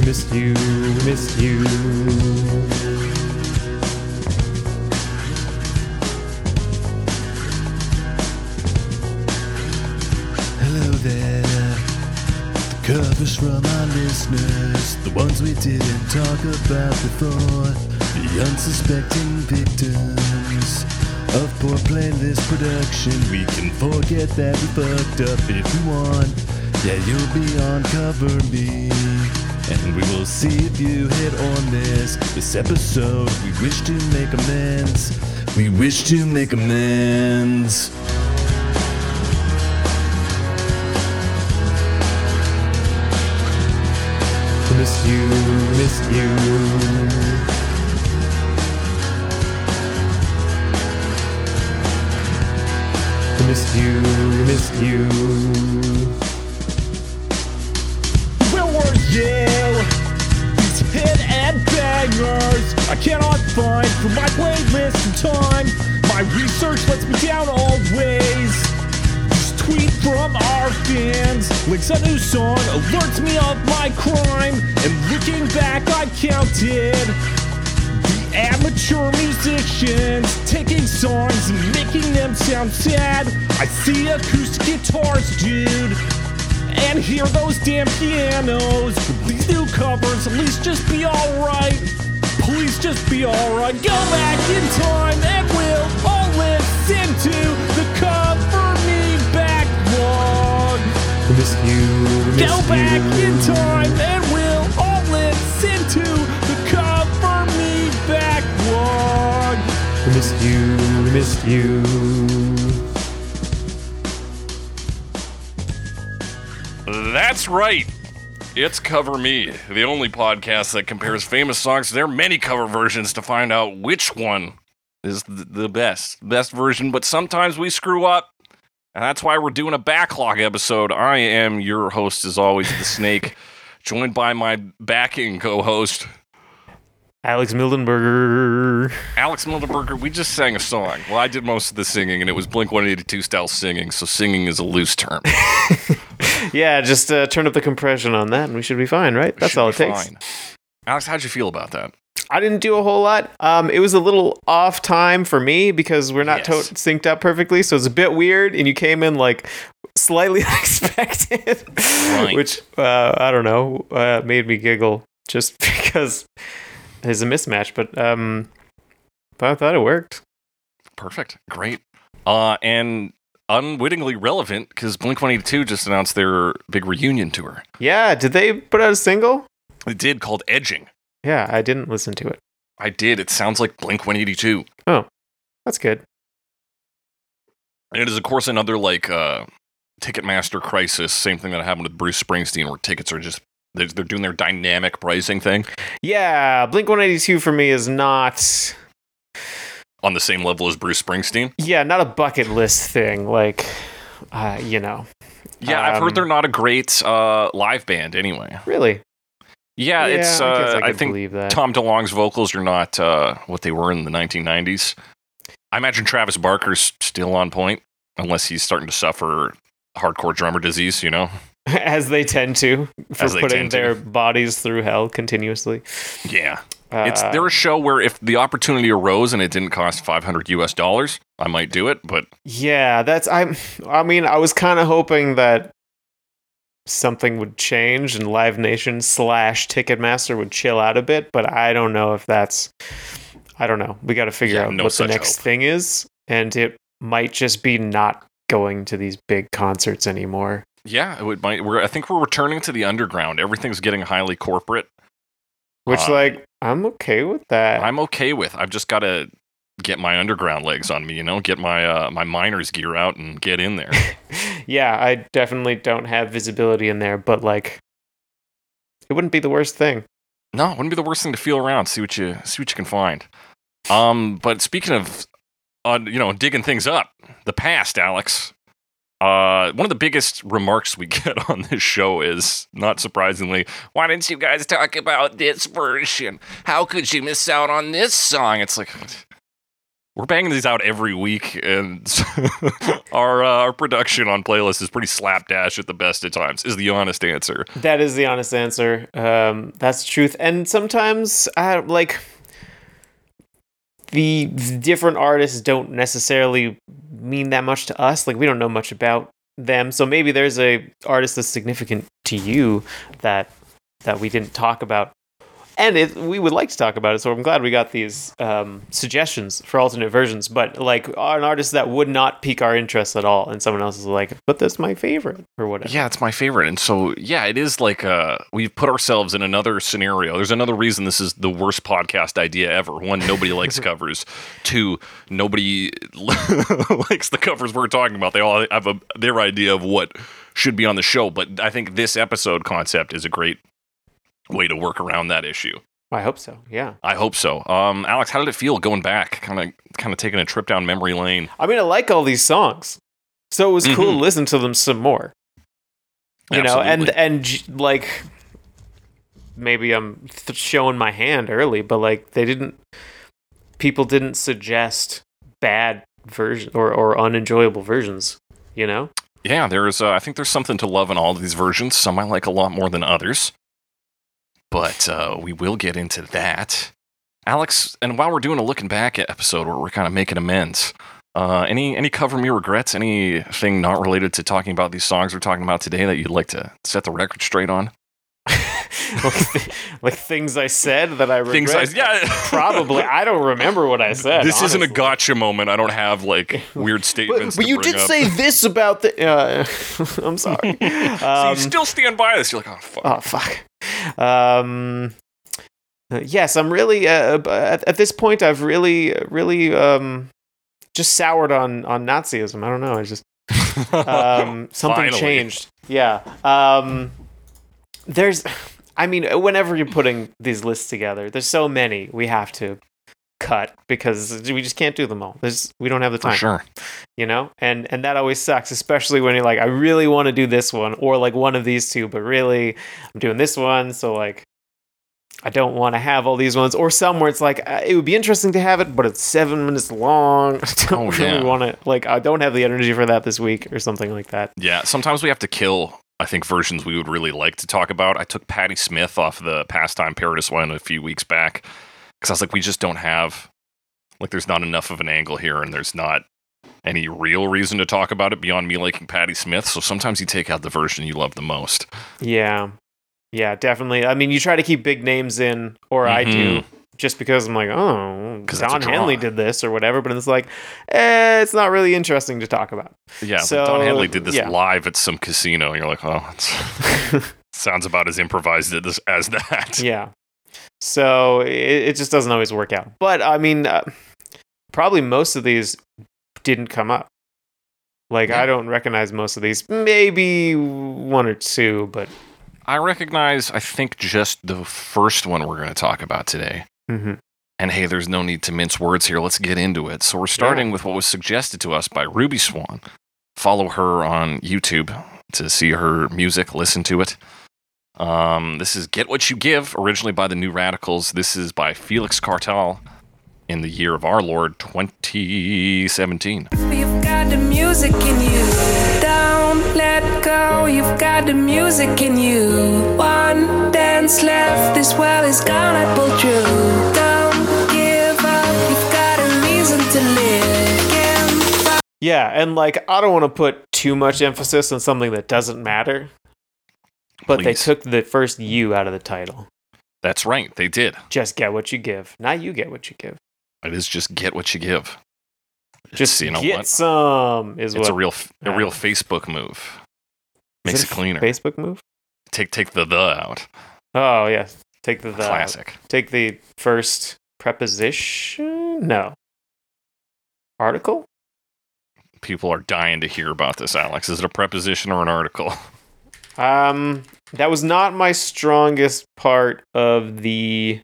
We missed you, we missed you. Hello there. The covers from our listeners, the ones we didn't talk about before, the unsuspecting victims of poor playlist production. We can forget that we fucked up if we want. Yeah, you'll be on Cover Me, and we will see if you hit on this. This episode, we wish to make amends. We wish to make amends. Missed you, missed you. Missed you, missed you. Where were you? These hit and bangers I cannot find for my playlist in time. My research lets me down always. This tweet from our fans links a new song, alerts me of my crime. And looking back, I counted amateur musicians taking songs and making them sound sad. I see acoustic guitars, dude, and hear those damn pianos. But these new covers, at least just be alright. Please just be alright. Go back in time and we'll all listen to the Cover Me backlog. We miss you, we miss you. Go back in time and we'll all listen to backlog. We missed you, we missed you. That's right. It's Cover Me, the only podcast that compares famous songs to their many cover versions to find out which one is the best version. But sometimes we screw up, and that's why we're doing a backlog episode. I am your host, as always, the Snake, joined by my backing co-host, Alex Mildenberger. We just sang a song. Well, I did most of the singing, and it was Blink-182 style singing, so singing is a loose term. Yeah, just turn up the compression on that, and we should be fine, right? That's all it takes. Fine. Alex, how'd you feel about that? I didn't do a whole lot. It was a little off time for me because we're not synced up perfectly, so it's a bit weird, and you came in like slightly unexpected, right. Which, I don't know, made me giggle just because... It's a mismatch, but I thought it worked. Perfect. Great. And unwittingly relevant, because Blink-182 just announced their big reunion tour. Yeah, did they put out a single? They did, called Edging. Yeah, I didn't listen to it. I did. It sounds like Blink-182. Oh, that's good. And it is, of course, another, Ticketmaster crisis, same thing that happened with Bruce Springsteen, where tickets are just... They're doing their dynamic pricing thing. Yeah, Blink-182 for me is not... on the same level as Bruce Springsteen? Yeah, not a bucket list thing, Yeah, I've heard they're not a great live band anyway. Really? Yeah, it's... I think that. Tom DeLonge's vocals are not what they were in the 1990s. I imagine Travis Barker's still on point, unless he's starting to suffer hardcore drummer disease, you know? As they tend to, for putting their bodies through hell continuously. Yeah. They're a show where if the opportunity arose and it didn't cost $500 US, I might do it, but... Yeah, I was kind of hoping that something would change and Live Nation / Ticketmaster would chill out a bit, but I don't know if that's... I don't know. We got to figure out what the next thing is, and it might just be not going to these big concerts anymore. Yeah, I think we're returning to the underground. Everything's getting highly corporate. Which, I'm okay with that. I've just got to get my underground legs on me, you know? Get my my miner's gear out and get in there. Yeah, I definitely don't have visibility in there, but, it wouldn't be the worst thing. No, it wouldn't be the worst thing to feel around, see what you can find. But speaking of, digging things up, the past, Alex... one of the biggest remarks we get on this show is, not surprisingly, why didn't you guys talk about this version? How could you miss out on this song? It's like, we're banging these out every week, and our production on playlists is pretty slapdash at the best of times, is the honest answer. That is the honest answer. That's the truth. And sometimes, the different artists don't necessarily mean that much to us. Like, we don't know much about them. So maybe there's a artist that's significant to you that we didn't talk about. And we would like to talk about it, so I'm glad we got these suggestions for alternate versions. But an artist that would not pique our interest at all, and someone else is like, "But that's my favorite," or whatever. Yeah, it's my favorite, and so it is like we've put ourselves in another scenario. There's another reason this is the worst podcast idea ever. One, nobody likes covers. Two, nobody likes the covers we're talking about. They all have their idea of what should be on the show, but I think this episode concept is a great way to work around that issue. I hope so. Yeah. I hope so. Alex, how did it feel going back? Kind of taking a trip down memory lane. I mean, I like all these songs. So it was cool to listen to them some more. You know, and maybe I'm showing my hand early, but people didn't suggest bad versions or unenjoyable versions, you know? Yeah, I think there's something to love in all of these versions. Some I like a lot more than others. But we will get into that. Alex, and while we're doing a looking back episode where we're kind of making amends, any cover me regrets, anything not related to talking about these songs we're talking about today that you'd like to set the record straight on? Like things I said that I regret? Probably. I don't remember what I said. This honestly. Isn't a gotcha moment. I don't have weird statements. But you did up. Say this about the. I'm sorry. So you still stand by this. You're like, oh fuck. Oh fuck. Yes, I'm really at this point. I've really just soured on Nazism. I don't know. I just something changed. Yeah. Whenever you're putting these lists together, there's so many we have to cut because we just can't do them all. We don't have the time. For sure. You know? And that always sucks, especially when you're like, I really want to do this one or one of these two, but really I'm doing this one. So I don't want to have all these ones or some where it's it would be interesting to have it, but it's 7 minutes long. I don't really want to, I don't have the energy for that this week or something like that. Yeah. Sometimes we have to kill, I think, versions we would really like to talk about. I took Patti Smith off the Pastime Paradise one a few weeks back because I was like, we just don't have, there's not enough of an angle here, and there's not any real reason to talk about it beyond me liking Patti Smith. So sometimes you take out the version you love the most. Yeah. Yeah, definitely. I mean, you try to keep big names in, or I do, just because I'm like, oh, Don Henley did this or whatever, but it's it's not really interesting to talk about. Yeah, so, Don Henley did this live at some casino, and you're like, oh, it sounds about as improvised as that. Yeah, so it just doesn't always work out. But, probably most of these didn't come up. I don't recognize most of these. Maybe one or two, but... I recognize, I think, just the first one we're going to talk about today. Mm-hmm. And hey, there's no need to mince words here. Let's get into it. So we're starting with what was suggested to us by Ruby Swan. Follow her on YouTube to see her music, listen to it. This is Get What You Give, originally by the New Radicals. This is by Felix Cartel in the year of our Lord, 2017. You've got the music in you. Don't let go. You've got the music in you. One dance left. This world is gonna pull through. Don't give up. You've got a reason to live. Yeah, and I don't want to put too much emphasis on something that doesn't matter. But Please. They took the first "you" out of the title. That's right, they did. Just get what you give. Not you get what you give. It is just get what you give. Just get what? Some. It's a real Facebook move. Makes it cleaner. Facebook move? Take the out. Oh, yes. Take the Classic. Out. Take the first preposition? No. Article? People are dying to hear about this, Alex. Is it a preposition or an article? That was not my strongest part of the...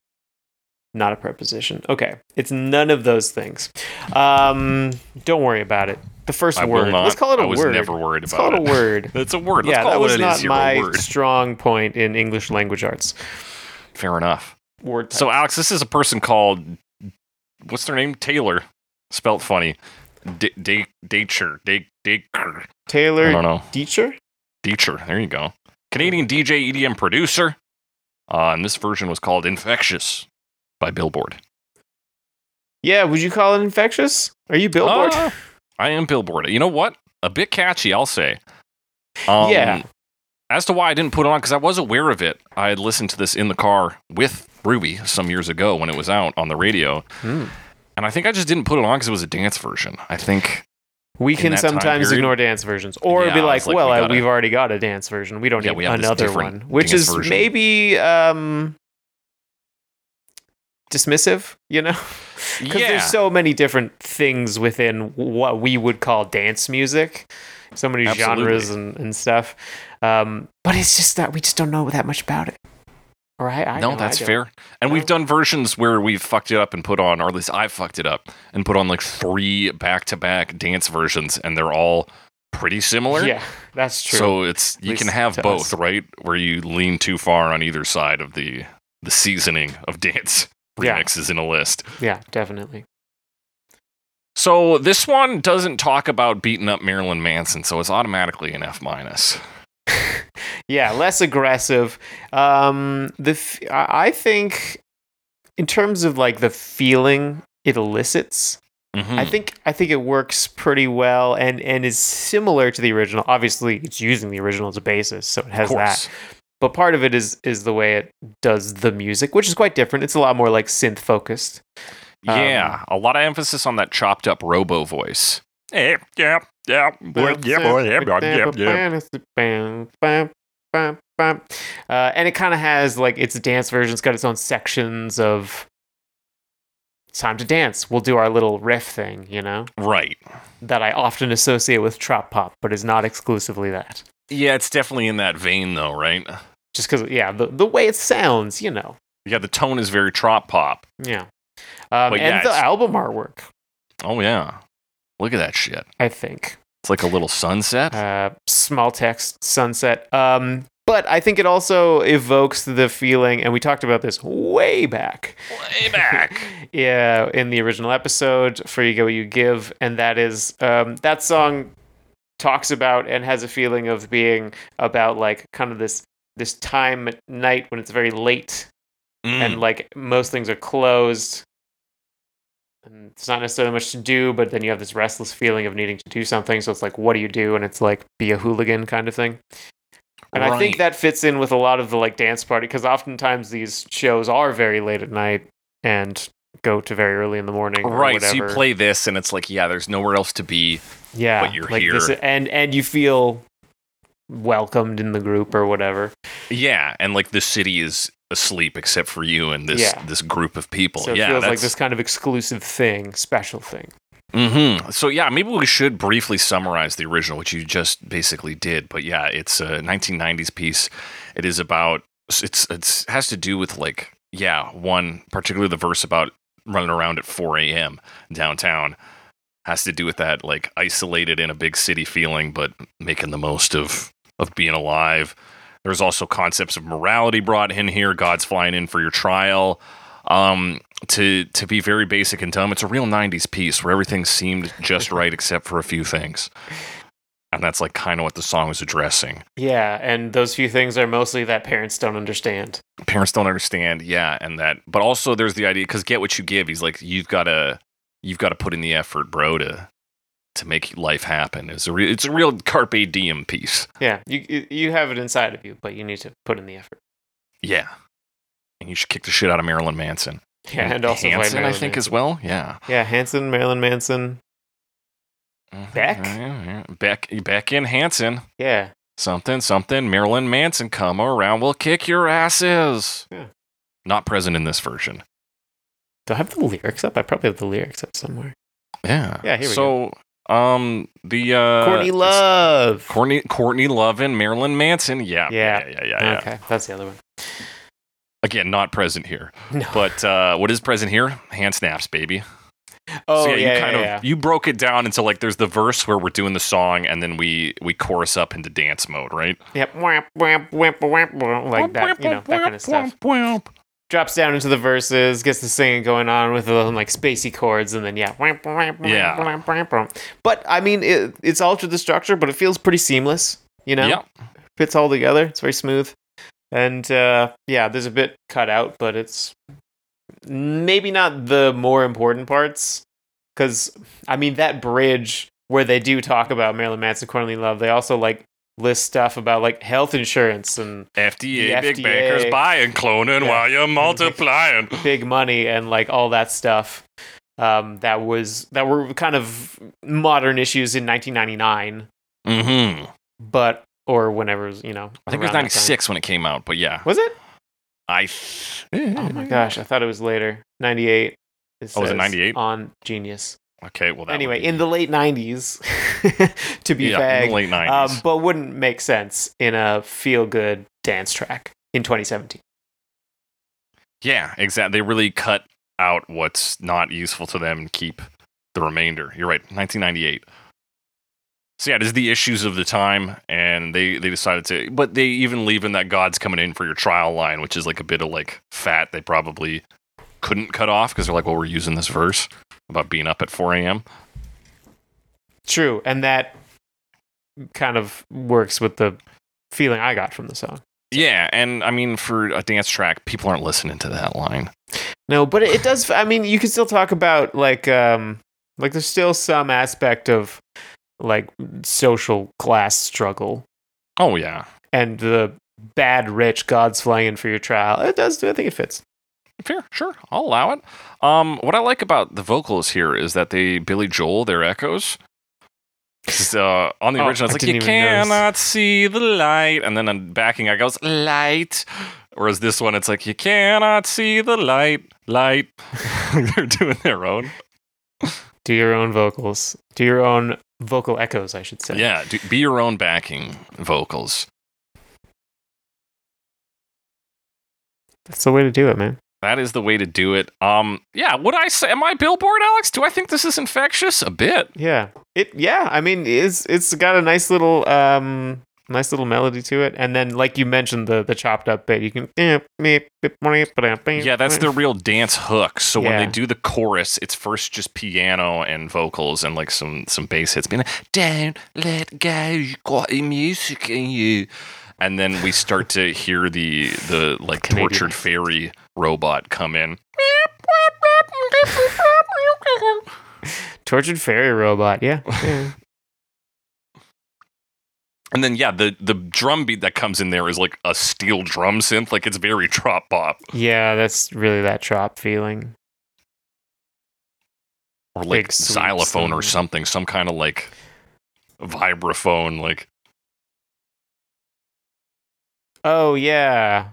Not a preposition. Okay. It's none of those things. Don't worry about it. The first word. Let's call it a word. I was never worried about it. Let's call it a word. It's a word. Yeah, that was not my strong point in English language arts. Fair enough. Word. So, Alex, this is a person called... What's their name? Taylor. Spelt funny. Dacher. Taylor Deacher? Deacher, there you go. Canadian DJ, EDM producer. And this version was called Infectious by Billboard. Yeah, would you call it infectious? Are you Billboard? I am Billboard. You know what? A bit catchy, I'll say. Yeah. As to why I didn't put it on, because I was aware of it. I had listened to this in the car with Ruby some years ago when it was out on the radio. Mm. And I think I just didn't put it on because it was a dance version. I think we can sometimes ignore dance versions. Or be like, well, we've already got a dance version. We don't need another one. Which is maybe dismissive, you know? Because there's so many different things within what we would call dance music. So many genres and stuff. But it's just that we just don't know that much about it. All right. No, that's fair. And we've done versions where we've fucked it up and put on, or at least I fucked it up and put on like 3 back-to-back dance versions, and they're all pretty similar. Yeah, that's true. So it's you can have both, right? Where you lean too far on either side of the seasoning of dance remixes in a list. Yeah, definitely. So this one doesn't talk about beating up Marilyn Manson, so it's automatically an F-. Yeah, less aggressive. I think in terms of like the feeling it elicits, mm-hmm. I think it works pretty well and is similar to the original. Obviously, it's using the original as a basis, so it has that. But part of it is the way it does the music, which is quite different. It's a lot more like synth focused. Yeah, a lot of emphasis on that chopped up robo voice. And it kind of has like it's a dance version. It's got its own sections of it's time to dance. We'll do our little riff thing, you know? Right. That I often associate with trap pop, but is not exclusively that. Yeah, it's definitely in that vein, though, right? Just because, yeah, the way it sounds, you know. Yeah, the tone is very trap pop. Yeah. The album artwork. Oh, yeah. Look at that shit. I think. It's like a little sunset. Small text sunset. But I think it also evokes the feeling, and we talked about this way back. Yeah, in the original episode, For You Get What You Give, and that is, that song talks about and has a feeling of being about like kind of this time at night when it's very late and like most things are closed. And it's not necessarily much to do, but then you have this restless feeling of needing to do something. So it's like, what do you do? And it's like, be a hooligan kind of thing. And right. I think that fits in with a lot of the like dance party, because oftentimes these shows are very late at night and go to very early in the morning. Right. Or whatever. So you play this and it's like, yeah, there's nowhere else to be. Yeah. But you're like here. This, and you feel welcomed in the group or whatever. Yeah. And like the city is asleep except for you and this group of people. So it feels like this kind of exclusive thing, special thing. Mm-hmm. So yeah, maybe we should briefly summarize the original, which you just basically did. But yeah, it's a 1990s piece. It is about it has to do with like one particularly the verse about running around at 4 a.m. downtown has to do with that like isolated in a big city feeling, but making the most of being alive. There's also concepts of morality brought in here. God's flying in for your trial. To be very basic and dumb, it's a real 90s piece where everything seemed just right except for a few things. And that's like kind of what the song was addressing. Yeah, and those few things are mostly that parents don't understand. Parents don't understand, yeah, and that. But also there's the idea, because get what you give. He's like, you've got to put in the effort, bro, to make life happen. It's a real carpe diem piece. Yeah, you have it inside of you, but you need to put in the effort. Yeah, and you should kick the shit out of Marilyn Manson. Yeah, and also Hanson, I think, Manson. As well. Yeah, yeah, Hanson, Marilyn Manson, Beck in Hanson. Yeah, something. Marilyn Manson, come around, we'll kick your asses. Yeah, not present in this version. Do I have the lyrics up? I probably have the lyrics up somewhere. Yeah, yeah. Here we go. The Courtney Love and Marilyn Manson. Yeah. Okay, that's the other one. Again, not present here. No. But what is present here? Hand snaps, baby. Oh, so you kind of you broke it down into like there's the verse where we're doing the song and then we chorus up into dance mode, right? Yep. Like that, you know, that kind of stuff. drops down into the verses, gets the singing going on with the like spacey chords, and then yeah. But I mean, it's altered the structure, but it feels pretty seamless. You know, yep. Fits all together. It's very smooth, and yeah, there's a bit cut out, but it's maybe not the more important parts. Because I mean, that bridge where they do talk about Marilyn Manson, Courtney Love, they also like list stuff about like health insurance and FDA, big bankers buying, cloning while you're multiplying, big money, and like all that stuff that were kind of modern issues in 1999. Mm-hmm. But or whenever, you know, I think it was 96 when it came out. But yeah, was it? Oh my gosh, I thought it was later. 98. Was it 98 on Genius? Okay, well, that anyway, in the late 90s, to be vague, in the late 90s. But wouldn't make sense in a feel-good dance track in 2017. Yeah, exactly. They really cut out what's not useful to them and keep the remainder. You're right, 1998. So yeah, it is the issues of the time, and they decided to... But they even leave in that God's coming in for your trial line, which is like a bit of like fat they probably couldn't cut off, because they're like, well, we're using this verse about being up at 4 a.m. True, and that kind of works with the feeling I got from the song. Yeah, and I mean, for a dance track, people aren't listening to that line. No, but it does. I mean, you can still talk about like there's still some aspect of like social class struggle. Oh yeah, and the bad rich, God's flying in for your trial. It does. I think it fits. Fair, sure, I'll allow it. What I like about the vocals here is that they Billy Joel their echoes. On the original, it's like you cannot see the light, and then on backing I goes light. Whereas this one, it's like you cannot see the light. They're doing their own. Do your own vocals. Do your own vocal echoes, I should say. Yeah, be your own backing vocals. That's the way to do it, man. That is the way to do it. Yeah, would I say, am I Billboard, Alex? Do I think this is infectious? A bit. Yeah. I mean, it's got a nice little melody to it. And then, like you mentioned, the chopped up bit, you can... Yeah, that's the real dance hook. So when they do the chorus, it's first just piano and vocals and like some bass hits being like, don't let go, you got music in you. And then we start to hear the like Canadian tortured fairy robot come in. Tortured fairy robot, yeah. And then the drum beat that comes in there is like a steel drum synth, like it's very trop bop. Yeah, that's really that trop feeling. Or like xylophone or something, some kind of like vibraphone, like. Oh, yeah.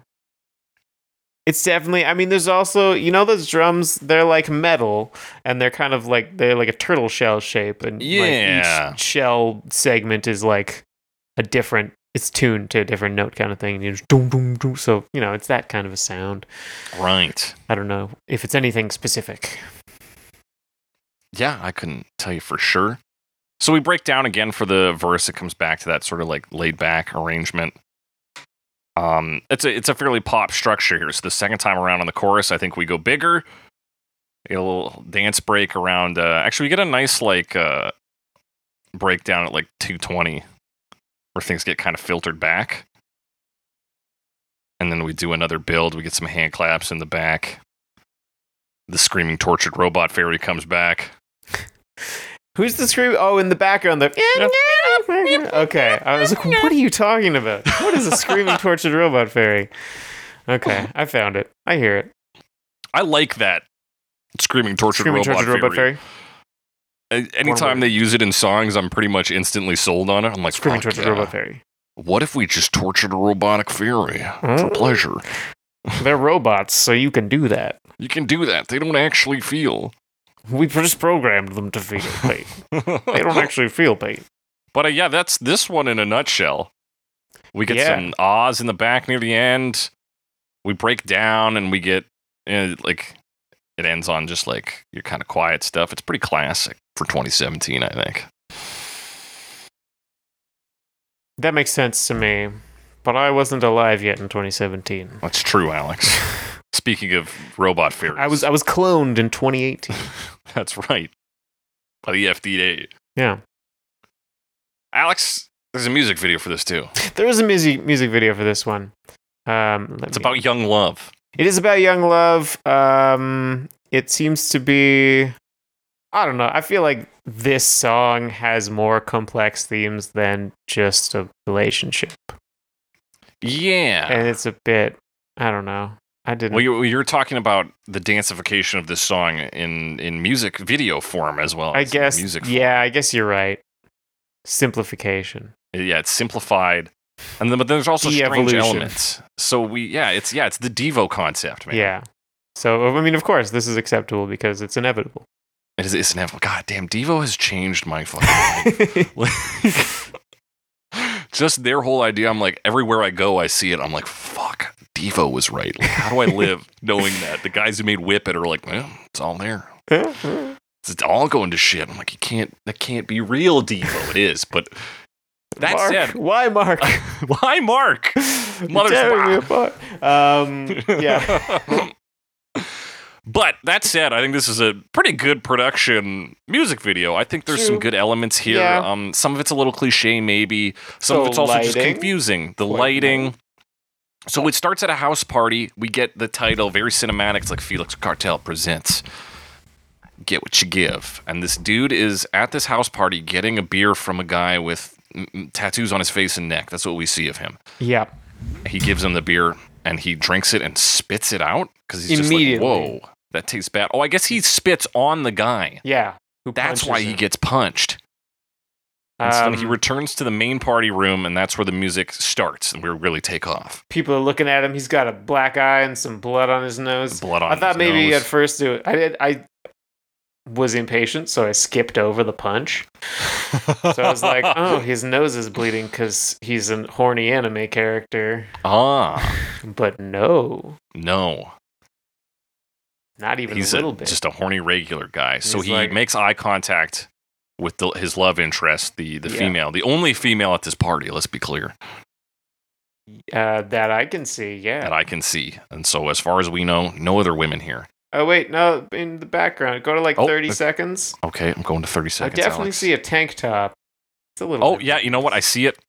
It's definitely... I mean, there's also... You know those drums? They're like metal, and they're kind of like... They're like a turtle shell shape, and like each shell segment is like a different... It's tuned to a different note kind of thing. And you just doom, doom, doom. So, you know, it's that kind of a sound. Right. I don't know if it's anything specific. Yeah, I couldn't tell you for sure. So we break down again for the verse. It comes back to that sort of like laid-back arrangement. It's a fairly pop structure here. So the second time around on the chorus, I think we go bigger. A little dance break around. Actually, we get a nice like breakdown at like 2:20, where things get kind of filtered back, and then we do another build. We get some hand claps in the back. The screaming tortured robot fairy comes back. Who's the scream? Oh, in the background, okay, I was like, what are you talking about? What is a screaming tortured robot fairy? Okay, I found it. I hear it. I like that screaming tortured robot fairy. Anytime they use it in songs, I'm pretty much instantly sold on it. I'm like, screaming tortured robot fairy. What if we just tortured a robotic fairy for pleasure? They're robots, so you can do that. You can do that. They don't actually feel. We just programmed them to feel pain. They don't actually feel pain. But yeah, that's this one in a nutshell. We get some ahs in the back near the end. We break down and we get, like, it ends on just like your kind of quiet stuff. It's pretty classic for 2017, I think. That makes sense to me. But I wasn't alive yet in 2017. That's true, Alex. Speaking of robot fairies. I was cloned in 2018. That's right. By the FDA. Yeah. Alex, there's a music video for this too. There is a music video for this one. It's about young love. It is about young love. It seems to be... I don't know. I feel like this song has more complex themes than just a relationship. Yeah. And it's a bit... I don't know. I didn't... Well, you're talking about the dancification of this song in music video form as well. I guess. Music form. Yeah, I guess you're right. Simplification. Yeah, it's simplified. And then, but there's also strange elements. So it's the Devo concept, man. Yeah. So I mean, of course, this is acceptable because it's inevitable. It's inevitable. God damn, Devo has changed my fucking life. Just their whole idea. I'm like, everywhere I go, I see it. I'm like, fuck, Devo was right. Like, how do I live knowing that the guys who made Whip It are like, well, it's all there. It's all going to shit. I'm like, that can't be real, Devo. It is, but. That Mark, said, why Mark? Why Mark? Motherfucker. Yeah. But that said, I think this is a pretty good production music video. I think there's some good elements here. Yeah. Some of it's a little cliche, maybe. Some of it's also lighting. Just confusing. The lighting. So it starts at a house party. We get the title, very cinematic. It's like Felix Cartel presents. Get what you give. And this dude is at this house party getting a beer from a guy with tattoos on his face and neck. That's what we see of him. Yeah. He gives him the beer and he drinks it and spits it out because he's just like, whoa, that tastes bad. Oh, I guess he spits on the guy. Yeah. That's why he gets punched. And so then he returns to the main party room and that's where the music starts and we really take off. People are looking at him. He's got a black eye and some blood on his nose. I thought maybe nose. At first it, I was impatient, so I skipped over the punch. So I was like, oh, his nose is bleeding because he's a horny anime character. Ah. But no. Not even he's a little bit. Just a horny regular guy. So he makes eye contact with his love interest, the female. The only female at this party, let's be clear. That I can see, yeah. That I can see. And so as far as we know, no other women here. Oh, wait, no, in the background. Go to 30 seconds. Okay, I'm going to 30 seconds. I definitely see a tank top. It's a little. Oh, yeah, you know what? I see it.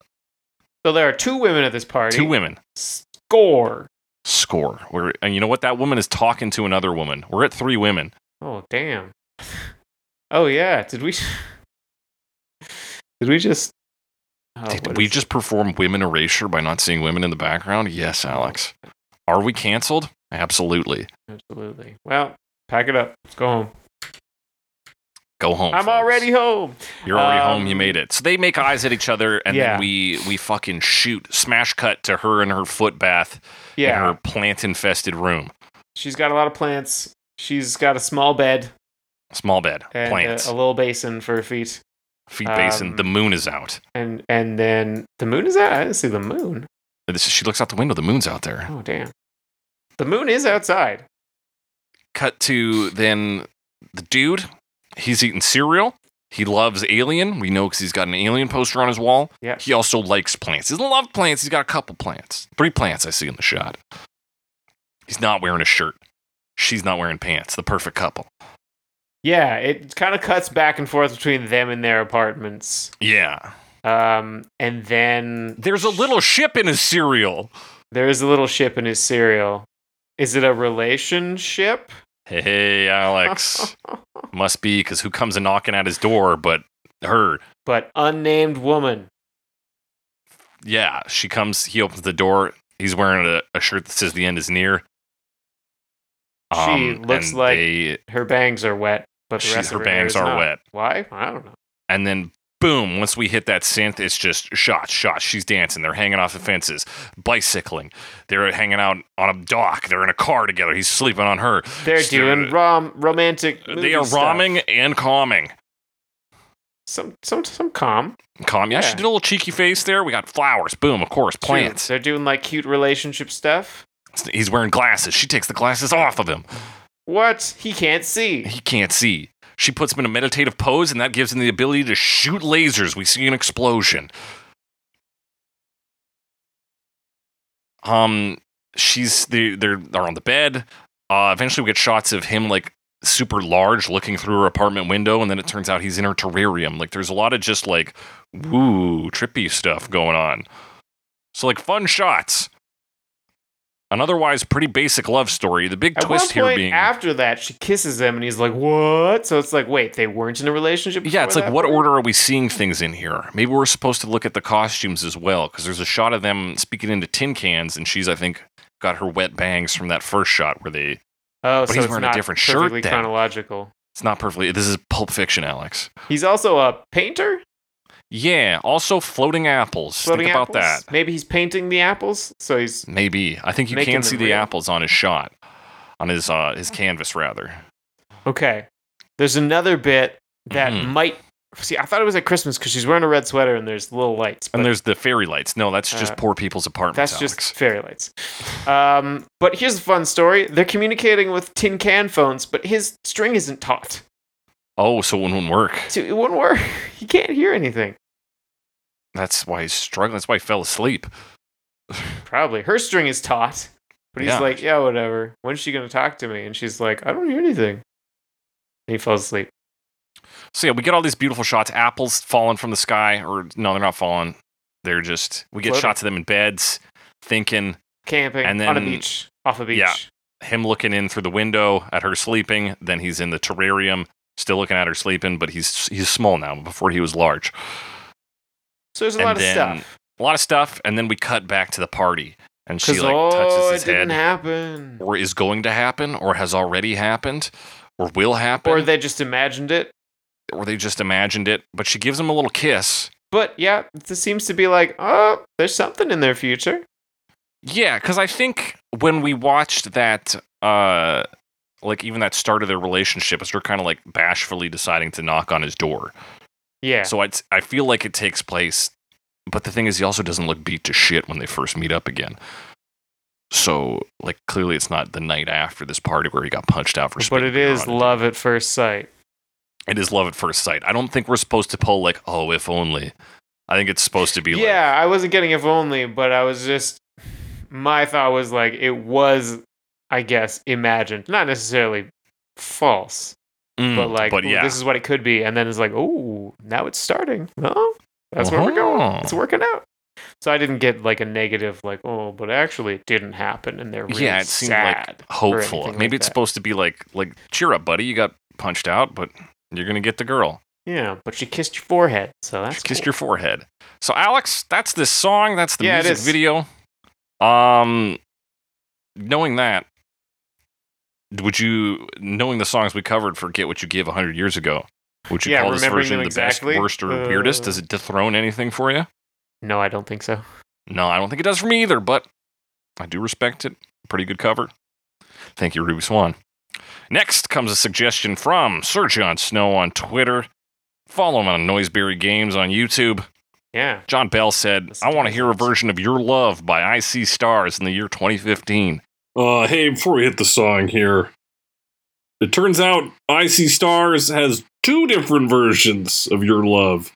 So there are two women at this party. Two women. Score. And you know what? That woman is talking to another woman. We're at three women. Oh, damn. Oh, yeah. Did we just. Oh, did we just perform women erasure by not seeing women in the background? Yes, Alex. Are we canceled? Absolutely. Well, pack it up. Let's go home. I'm folks. Already home. You're already home. You made it. So they make eyes at each other, and then we fucking shoot. Smash cut to her in her foot bath in her plant-infested room. She's got a lot of plants. She's got a small bed. And plants. A little basin for her feet. Basin. The moon is out. And then the moon is out? I didn't see the moon. She looks out the window. The moon's out there. Oh, damn. The moon is outside. Cut to then the dude. He's eating cereal. He loves Alien. We know because he's got an Alien poster on his wall. Yeah. He also likes plants. He doesn't love plants. He's got a couple plants. 3 plants I see in the shot. He's not wearing a shirt. She's not wearing pants. The perfect couple. Yeah, it kind of cuts back and forth between them and their apartments. Yeah. And then... There's a little ship in his cereal. There is a little ship in his cereal. Is it a relationship? Hey, Alex. Must be, because who comes knocking at his door but her? But unnamed woman. Yeah, she comes, he opens the door, he's wearing a shirt that says the end is near. She looks like her bangs are wet, but the rest of her bangs are wet. Why? I don't know. And then... Boom, once we hit that synth, it's just shots. She's dancing. They're hanging off the fences, bicycling. They're hanging out on a dock. They're in a car together. He's sleeping on her. They're doing romantic They are stuff. Romming and calming. Some calm. Calm, yeah. She did a little cheeky face there. We got flowers. Boom, of course, plants. They're doing cute relationship stuff. He's wearing glasses. She takes the glasses off of him. What? He can't see. She puts him in a meditative pose, and that gives him the ability to shoot lasers. We see an explosion. They're on the bed. Eventually we get shots of him like super large looking through her apartment window, and then it turns out he's in her terrarium. Like there's a lot of just like woo trippy stuff going on. So like fun shots. An otherwise pretty basic love story. The big twist here being after that she kisses him and he's like, "What?" So it's like, wait, they weren't in a relationship before? Yeah, it's like, what order are we seeing things in here? Maybe we're supposed to look at the costumes as well, because there's a shot of them speaking into tin cans, and she's, I think, got her wet bangs from that first shot where they. Oh, but so he's wearing a different shirt. Perfectly chronological. It's not perfectly. This is Pulp Fiction, Alex. He's also a painter. Yeah, also floating apples. Floating Think apples? About that. Maybe he's painting the apples, so he's maybe. I think you can see the apples on his shot, on his canvas rather. Okay, there's another bit that might see. I thought it was at Christmas because she's wearing a red sweater and there's little lights. But... And there's the fairy lights. No, that's just poor people's apartments. That's Alex. Just fairy lights. But here's the fun story: they're communicating with tin can phones, but his string isn't taut. Oh, so it wouldn't work. He can't hear anything. That's why he's struggling. That's why he fell asleep. Probably. Her string is taut. But he's like, yeah, whatever. When's she going to talk to me? And she's like, I don't hear anything. And he falls asleep. So yeah, we get all these beautiful shots. Apples falling from the sky. Or no, they're not falling. They're just... We get floating. Shots of them in beds, thinking. Camping, and then, on a beach. Off a beach. Yeah, him looking in through the window at her sleeping. Then he's in the terrarium. Still looking at her sleeping, but he's small now. Before he was large. So there's a lot of stuff, and then we cut back to the party, and she like touches his head. It didn't happen, or is going to happen, or has already happened, or will happen, or they just imagined it, But she gives him a little kiss. But yeah, this seems to be like, oh, there's something in their future. Yeah, because I think when we watched that. Like, even that start of their relationship is they're kind of, like, bashfully deciding to knock on his door. Yeah. So I feel like it takes place, but the thing is, he also doesn't look beat to shit when they first meet up again. So, like, clearly it's not the night after this party where he got punched out for spitting. But it is love at first sight. It is love at first sight. I don't think we're supposed to pull, like, oh, if only. I think it's supposed to be, yeah, like... Yeah, I wasn't getting if only, but I was just... My thought was, like, it was... I guess, imagined. Not necessarily false, but like, but yeah. This is what it could be. And then it's like, oh, now it's starting. Oh, that's where we're going. It's working out. So I didn't get like a negative, like, oh, but actually it didn't happen. And they're really it seemed sad, like hopeful. Maybe it's supposed to be like, cheer up, buddy. You got punched out, but you're going to get the girl. Yeah, but she kissed your forehead. So that's She kissed your forehead. So Alex, that's this song. That's the music video. Knowing that, would you, knowing the songs we covered for Get What You Give 100 years ago, would you call this version the best, worst, or weirdest? Does it dethrone anything for you? No, I don't think so. No, I don't think it does for me either, but I do respect it. Pretty good cover. Thank you, Ruby Swan. Next comes a suggestion from Sir Jon Snow on Twitter. Follow him on Noiseberry Games on YouTube. Yeah. John Bell said, I want to hear a version of Your Love by I See Stars in the year 2015. Hey, before we hit the song here, it turns out I See Stars has two different versions of Your Love.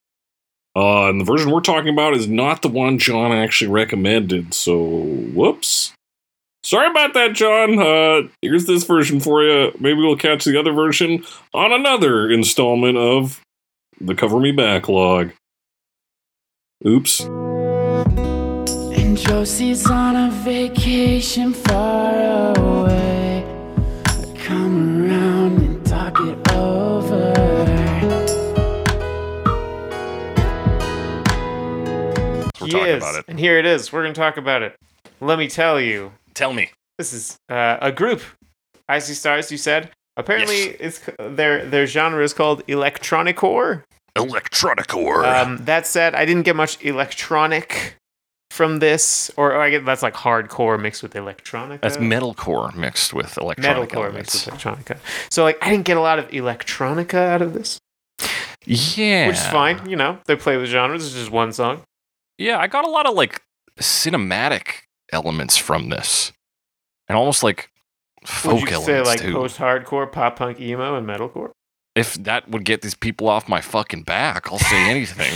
And the version we're talking about is not the one John actually recommended, so whoops. Sorry about that, John. Here's this version for you. Maybe we'll catch the other version on another installment of the Cover Me Backlog. Oops. Josie's on a vacation far away. Come around and talk it over. So we're talking about it. And here it is. We're going to talk about it. Let me tell you. Tell me. This is a group. I See Stars, you said. Apparently, it's their genre is called electronicore. Electronicore. That said, I didn't get much electronic from this, or I guess that's like hardcore mixed with electronica. That's metalcore mixed with electronica. So like, I didn't get a lot of electronica out of this. Yeah. Which is fine, you know, they play with genres, it's just one song. Yeah, I got a lot of like cinematic elements from this. And almost like folk elements too. Would you say like post-hardcore, pop-punk, emo, and metalcore? If that would get these people off my fucking back, I'll say anything.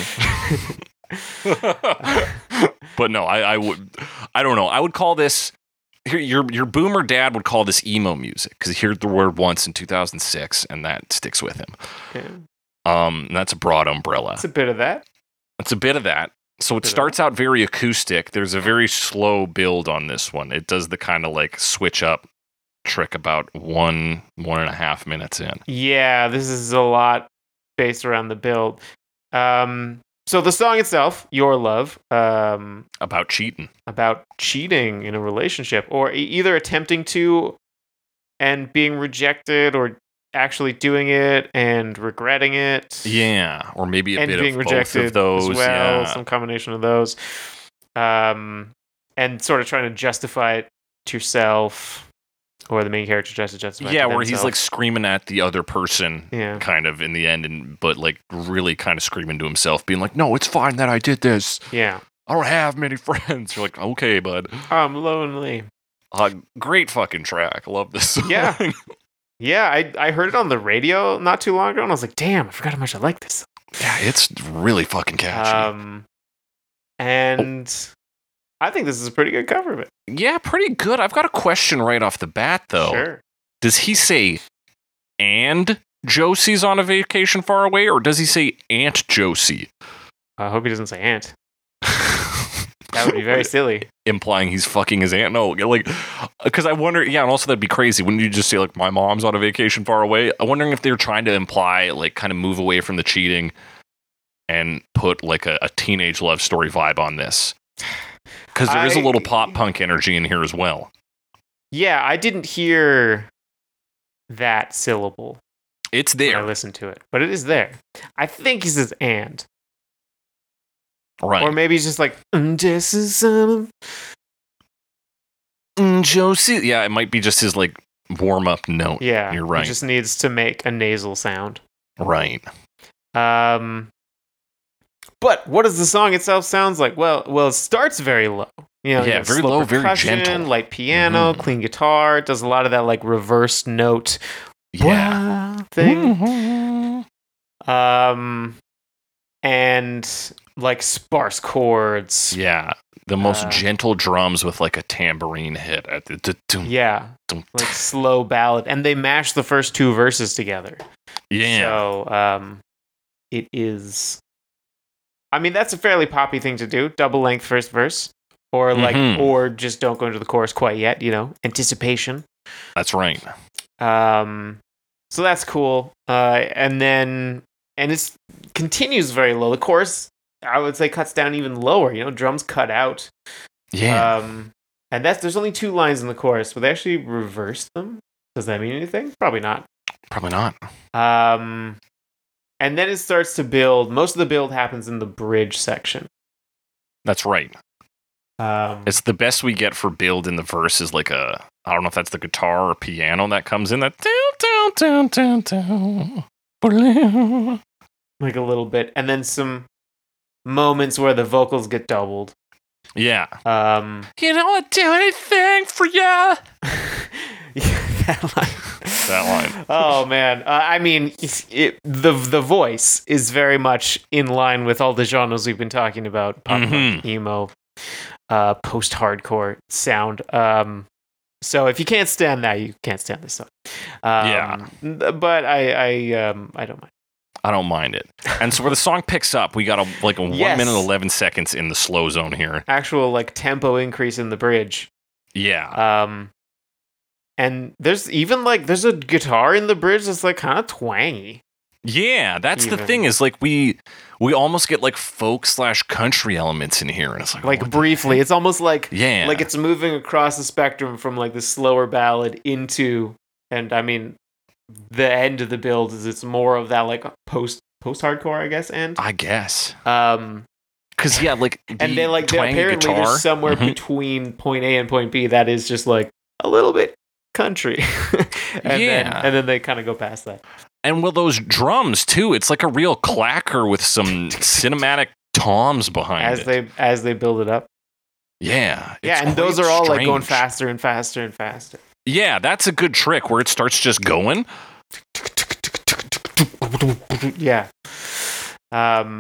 But no, I would. I don't know. I would call this Your boomer dad would call this emo music because he heard the word once in 2006, and that sticks with him. Okay. And that's a broad umbrella. It's a bit of that. So it starts out very acoustic. There's a very slow build on this one. It does the kind of like switch up trick about one and a half minutes in. Yeah, this is a lot based around the build. So the song itself, Your Love. About cheating in a relationship, or either attempting to and being rejected, or actually doing it and regretting it. Yeah, or maybe a bit of both of those as well, yeah. Some combination of those. And sort of trying to justify it to yourself, or the main character tries to justify it to themselves. He's like screaming at the other person, kind of in the end, but like really kind of screaming to himself, being like, "No, it's fine that I did this. Yeah, I don't have many friends." You're like, "Okay, bud, I'm lonely." Great fucking track. Love this song. Yeah. Yeah, I heard it on the radio not too long ago, and I was like, damn, I forgot how much I like this. Yeah, it's really fucking catchy. I think this is a pretty good cover of it. Yeah, pretty good. I've got a question right off the bat, though. Sure. Does he say, and Josie's on a vacation far away, or does he say Aunt Josie? I hope he doesn't say aunt. That would be very silly. Implying he's fucking his aunt? No, like, because I wonder, and also that'd be crazy. Wouldn't you just say, like, my mom's on a vacation far away? I'm wondering if they're trying to imply, like, kind of move away from the cheating and put, like, a teenage love story vibe on this. Because there is a little pop punk energy in here as well. Yeah, I didn't hear that syllable. It's there. I listened to it, but it is there. I think he says and. Right. Or maybe he's just like, Josie. Yeah, it might be just his like warm up note. Yeah, you're right. He just needs to make a nasal sound. Right. But what does the song itself sounds like? Well, it starts very low. You know, very low, very gentle, light piano, clean guitar. It does a lot of that like reverse note, thing. Mm-hmm. And like sparse chords. Yeah, the most gentle drums with like a tambourine hit at the like slow ballad, and they mash the first two verses together. Yeah. So it is. I mean, that's a fairly poppy thing to do. Double length first verse, or like, or just don't go into the chorus quite yet. You know, anticipation. That's right. So that's cool. And it continues very low. The chorus, I would say, cuts down even lower. You know, drums cut out. Yeah. And there's only two lines in the chorus. Will they actually reverse them? Does that mean anything? Probably not. And then it starts to build. Most of the build happens in the bridge section. That's right. It's the best we get for build in the verse is like a, I don't know if that's the guitar or piano that comes in that like a little bit, and then some moments where the vocals get doubled. Yeah. You know, I'd do anything for you. That line. Oh man. I mean, the voice is very much in line with all the genres we've been talking about: pop, emo, post-hardcore sound. So if you can't stand that, you can't stand this song. But I don't mind. I don't mind it. And so where the song picks up, we got a 1 minute and 11 seconds in the slow zone here. Actual like tempo increase in the bridge. Yeah. And there's even like there's a guitar in the bridge that's like kind of twangy. Yeah, that's even. The thing is like we almost get like folk/country elements in here, and it's like briefly, it's almost like like it's moving across the spectrum from like the slower ballad into, and I mean the end of the build is it's more of that like post-hardcore, I guess. And I guess because like the and then like apparently guitar. There's somewhere between point A and point B that is just like a little bit country, and then they kind of go past that. And well, those drums too. It's like a real clacker with some cinematic toms behind it as they build it up. Yeah, and those are all like going faster and faster and faster. Yeah, that's a good trick where it starts just going. Yeah, and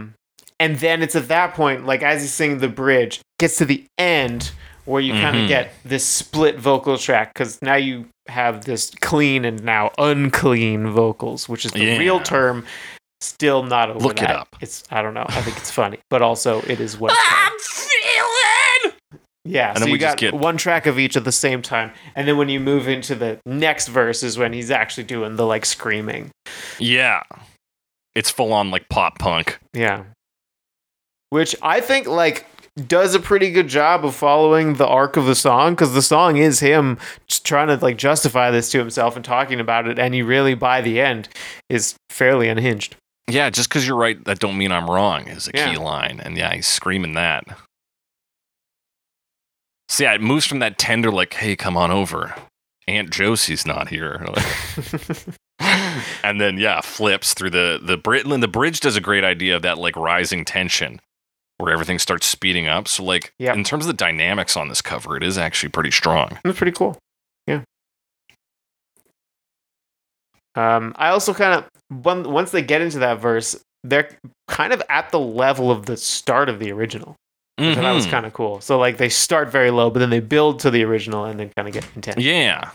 then it's at that point, like as he's singing the bridge, gets to the end where you kind of get this split vocal track, because now you have this clean and now unclean vocals, which is the real term. Still not over. Look that. It up. It's, I don't know. I think it's funny, but also it is what I'm feeling. Yeah, and so then you got one track of each at the same time, and then when you move into the next verse is when he's actually doing the like screaming. Yeah, it's full on like pop punk. Yeah, which I think like does a pretty good job of following the arc of the song, because the song is him just trying to like justify this to himself and talking about it, and he really by the end is fairly unhinged. Yeah, just because you're right, that don't mean I'm wrong is a key line. And yeah, he's screaming that. So yeah, it moves from that tender, like, hey, come on over. Aunt Josie's not here. And then, yeah, flips through the bridge. The bridge does a great idea of that, like, rising tension where everything starts speeding up. So, like, in terms of the dynamics on this cover, it is actually pretty strong. It's pretty cool. Yeah. I also kind of... Once they get into that verse, they're kind of at the level of the start of the original. Mm-hmm. So that was kind of cool. So like they start very low, but then they build to the original and then kind of get intense. Yeah.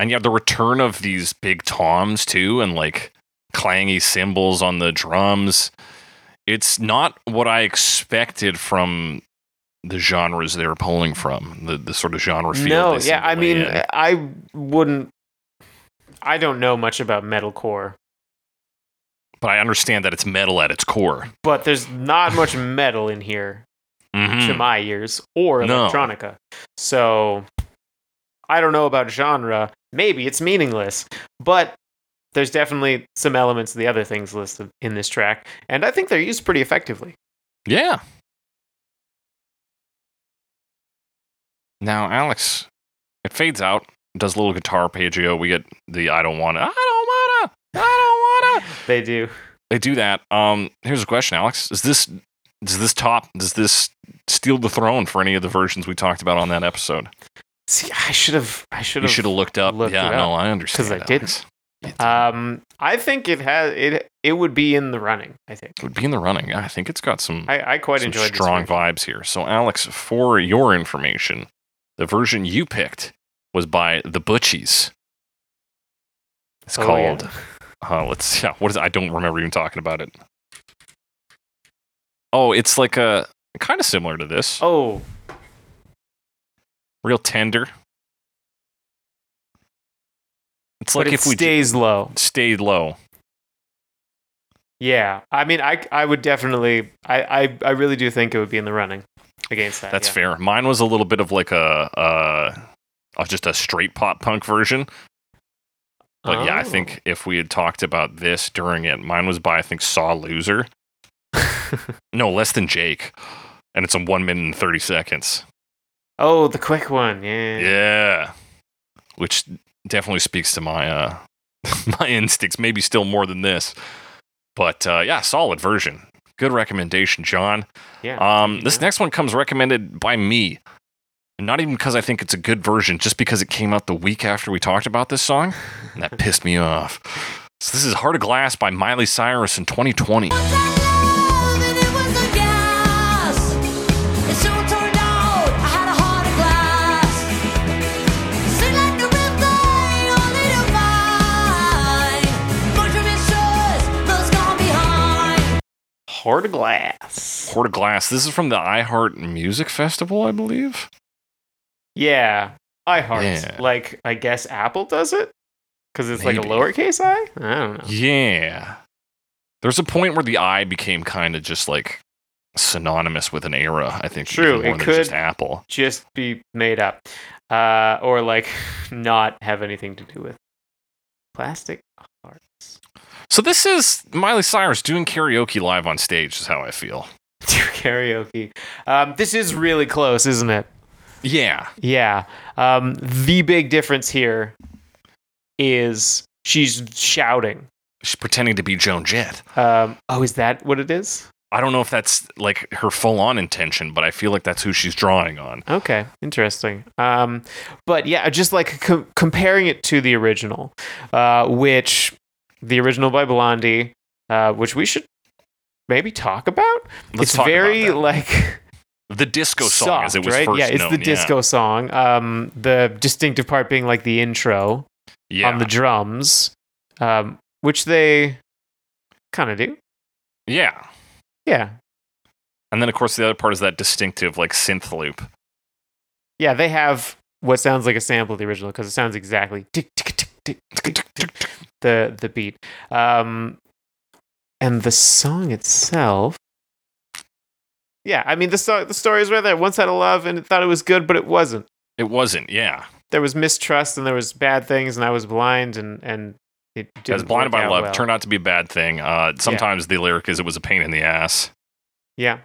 And you have the return of these big toms too, and like clangy cymbals on the drums. It's not what I expected from the genres they were pulling from, the sort of genre field. No, yeah, I mean, in. I don't know much about metalcore. But I understand that it's metal at its core. But there's not much metal in here, to my ears, or electronica. No. So, I don't know about genre. Maybe it's meaningless. But there's definitely some elements of the other things listed in this track. And I think they're used pretty effectively. Yeah. Now, Alex, it fades out, does a little guitar arpeggio. We get the I don't wanna. They do that. Here's a question, Alex. Does this steal the throne for any of the versions we talked about on that episode? See, I should have. You should have looked it up. No, I understand. Because I didn't. I think it has it. It would be in the running. I think it would be in the running. I think it's got some. I quite enjoyed strong vibes here. So, Alex, for your information, the version you picked was by the Butchies. It's called. Yeah. What is it? I don't remember even talking about it. Oh, it's like a kind of similar to this. Oh, real tender. It's like if we stays low. Stayed low. Yeah, I mean, I would definitely. I really do think it would be in the running against that. That's fair. Mine was a little bit of like a just a straight pop punk version. But yeah, I think if we had talked about this during it, mine was by, I think, Saw Loser. No, Less Than Jake. And it's a 1 minute and 30 seconds. Oh, the quick one. Yeah. Yeah. Which definitely speaks to my my instincts, maybe still more than this. But yeah, solid version. Good recommendation, John. Yeah. This next one comes recommended by me. Not even because I think it's a good version, just because it came out the week after we talked about this song, and that pissed me off. So this is Heart of Glass by Miley Cyrus in 2020. Heart of Glass. Heart of Glass. This is from the iHeart Music Festival, I believe. Yeah, iHeart. Yeah. Like, I guess Apple does it? Because it's maybe like a lowercase I? I don't know. Yeah. There's a point where the I became kind of just like synonymous with an era, I think. True, it could just Apple. Just be made up. Or like not have anything to do with plastic hearts. So this is Miley Cyrus doing karaoke live on stage is how I feel. Karaoke. This is really close, isn't it? Yeah. Yeah. The big difference here is she's shouting. She's pretending to be Joan Jett. Is that what it is? I don't know if that's like her full-on intention, but I feel like that's who she's drawing on. Okay, interesting. But yeah, just like comparing it to the original, which the original by Blondie, which we should maybe talk about. Let's talk very about that. Like the disco song, soft, as it was right? first. Yeah, it's known, the disco song. The distinctive part being like the intro on the drums, which they kind of do. Yeah. Yeah. And then, of course, the other part is that distinctive, like, synth loop. Yeah, they have what sounds like a sample of the original, because it sounds exactly the beat. And the song itself... Yeah, I mean, the story is right there. Once had a love, and it thought it was good, but it wasn't. It wasn't, yeah. There was mistrust, and there was bad things, and I was blind, and it didn't I was blinded by love. Well. Turned out to be a bad thing. Sometimes the lyric is, it was a pain in the ass. Yeah.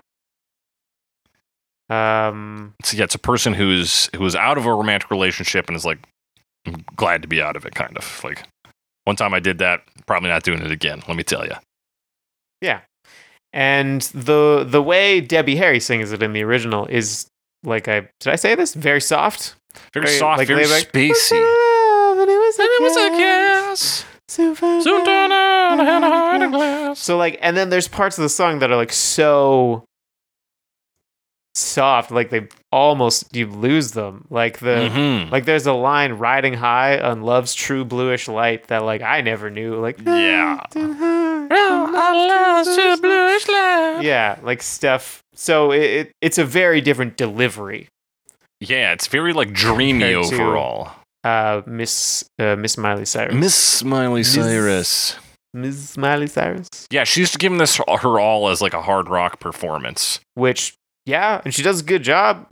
So yeah, it's a person who is out of a romantic relationship and is like, I'm glad to be out of it, kind of. Like, one time I did that, probably not doing it again, let me tell you. Yeah. And the way Debbie Harry sings it in the original is, like, did I say this? Very soft. Very soft, like, very spacey. And it was a kiss. So, like, and then there's parts of the song that are, like, so soft, like, they almost, you lose them. Like, like there's a line, riding high on love's true bluish light, that, like, I never knew. Like, yeah, like, stuff. So it's a very different delivery. Yeah, it's very, like, dreamy overall. Miss Miley Cyrus. Miss Miley Cyrus. Yeah, she's given this her all as, like, a hard rock performance. Which, yeah, and she does a good job.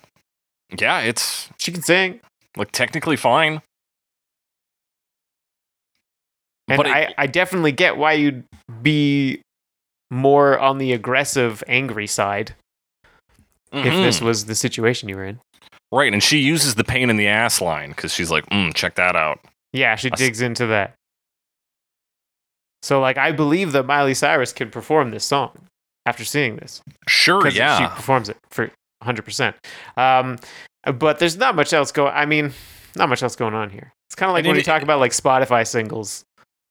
Yeah, she can sing. Like, technically fine. And but I definitely get why you'd be more on the aggressive, angry side if this was the situation you were in. Right, and she uses the pain in the ass line, because she's like, check that out. Yeah, she digs into that. So, like, I believe that Miley Cyrus can perform this song after seeing this. Sure, yeah. She performs it for 100%. But there's not much else going on here. It's kind of like when you talk about, like, Spotify singles.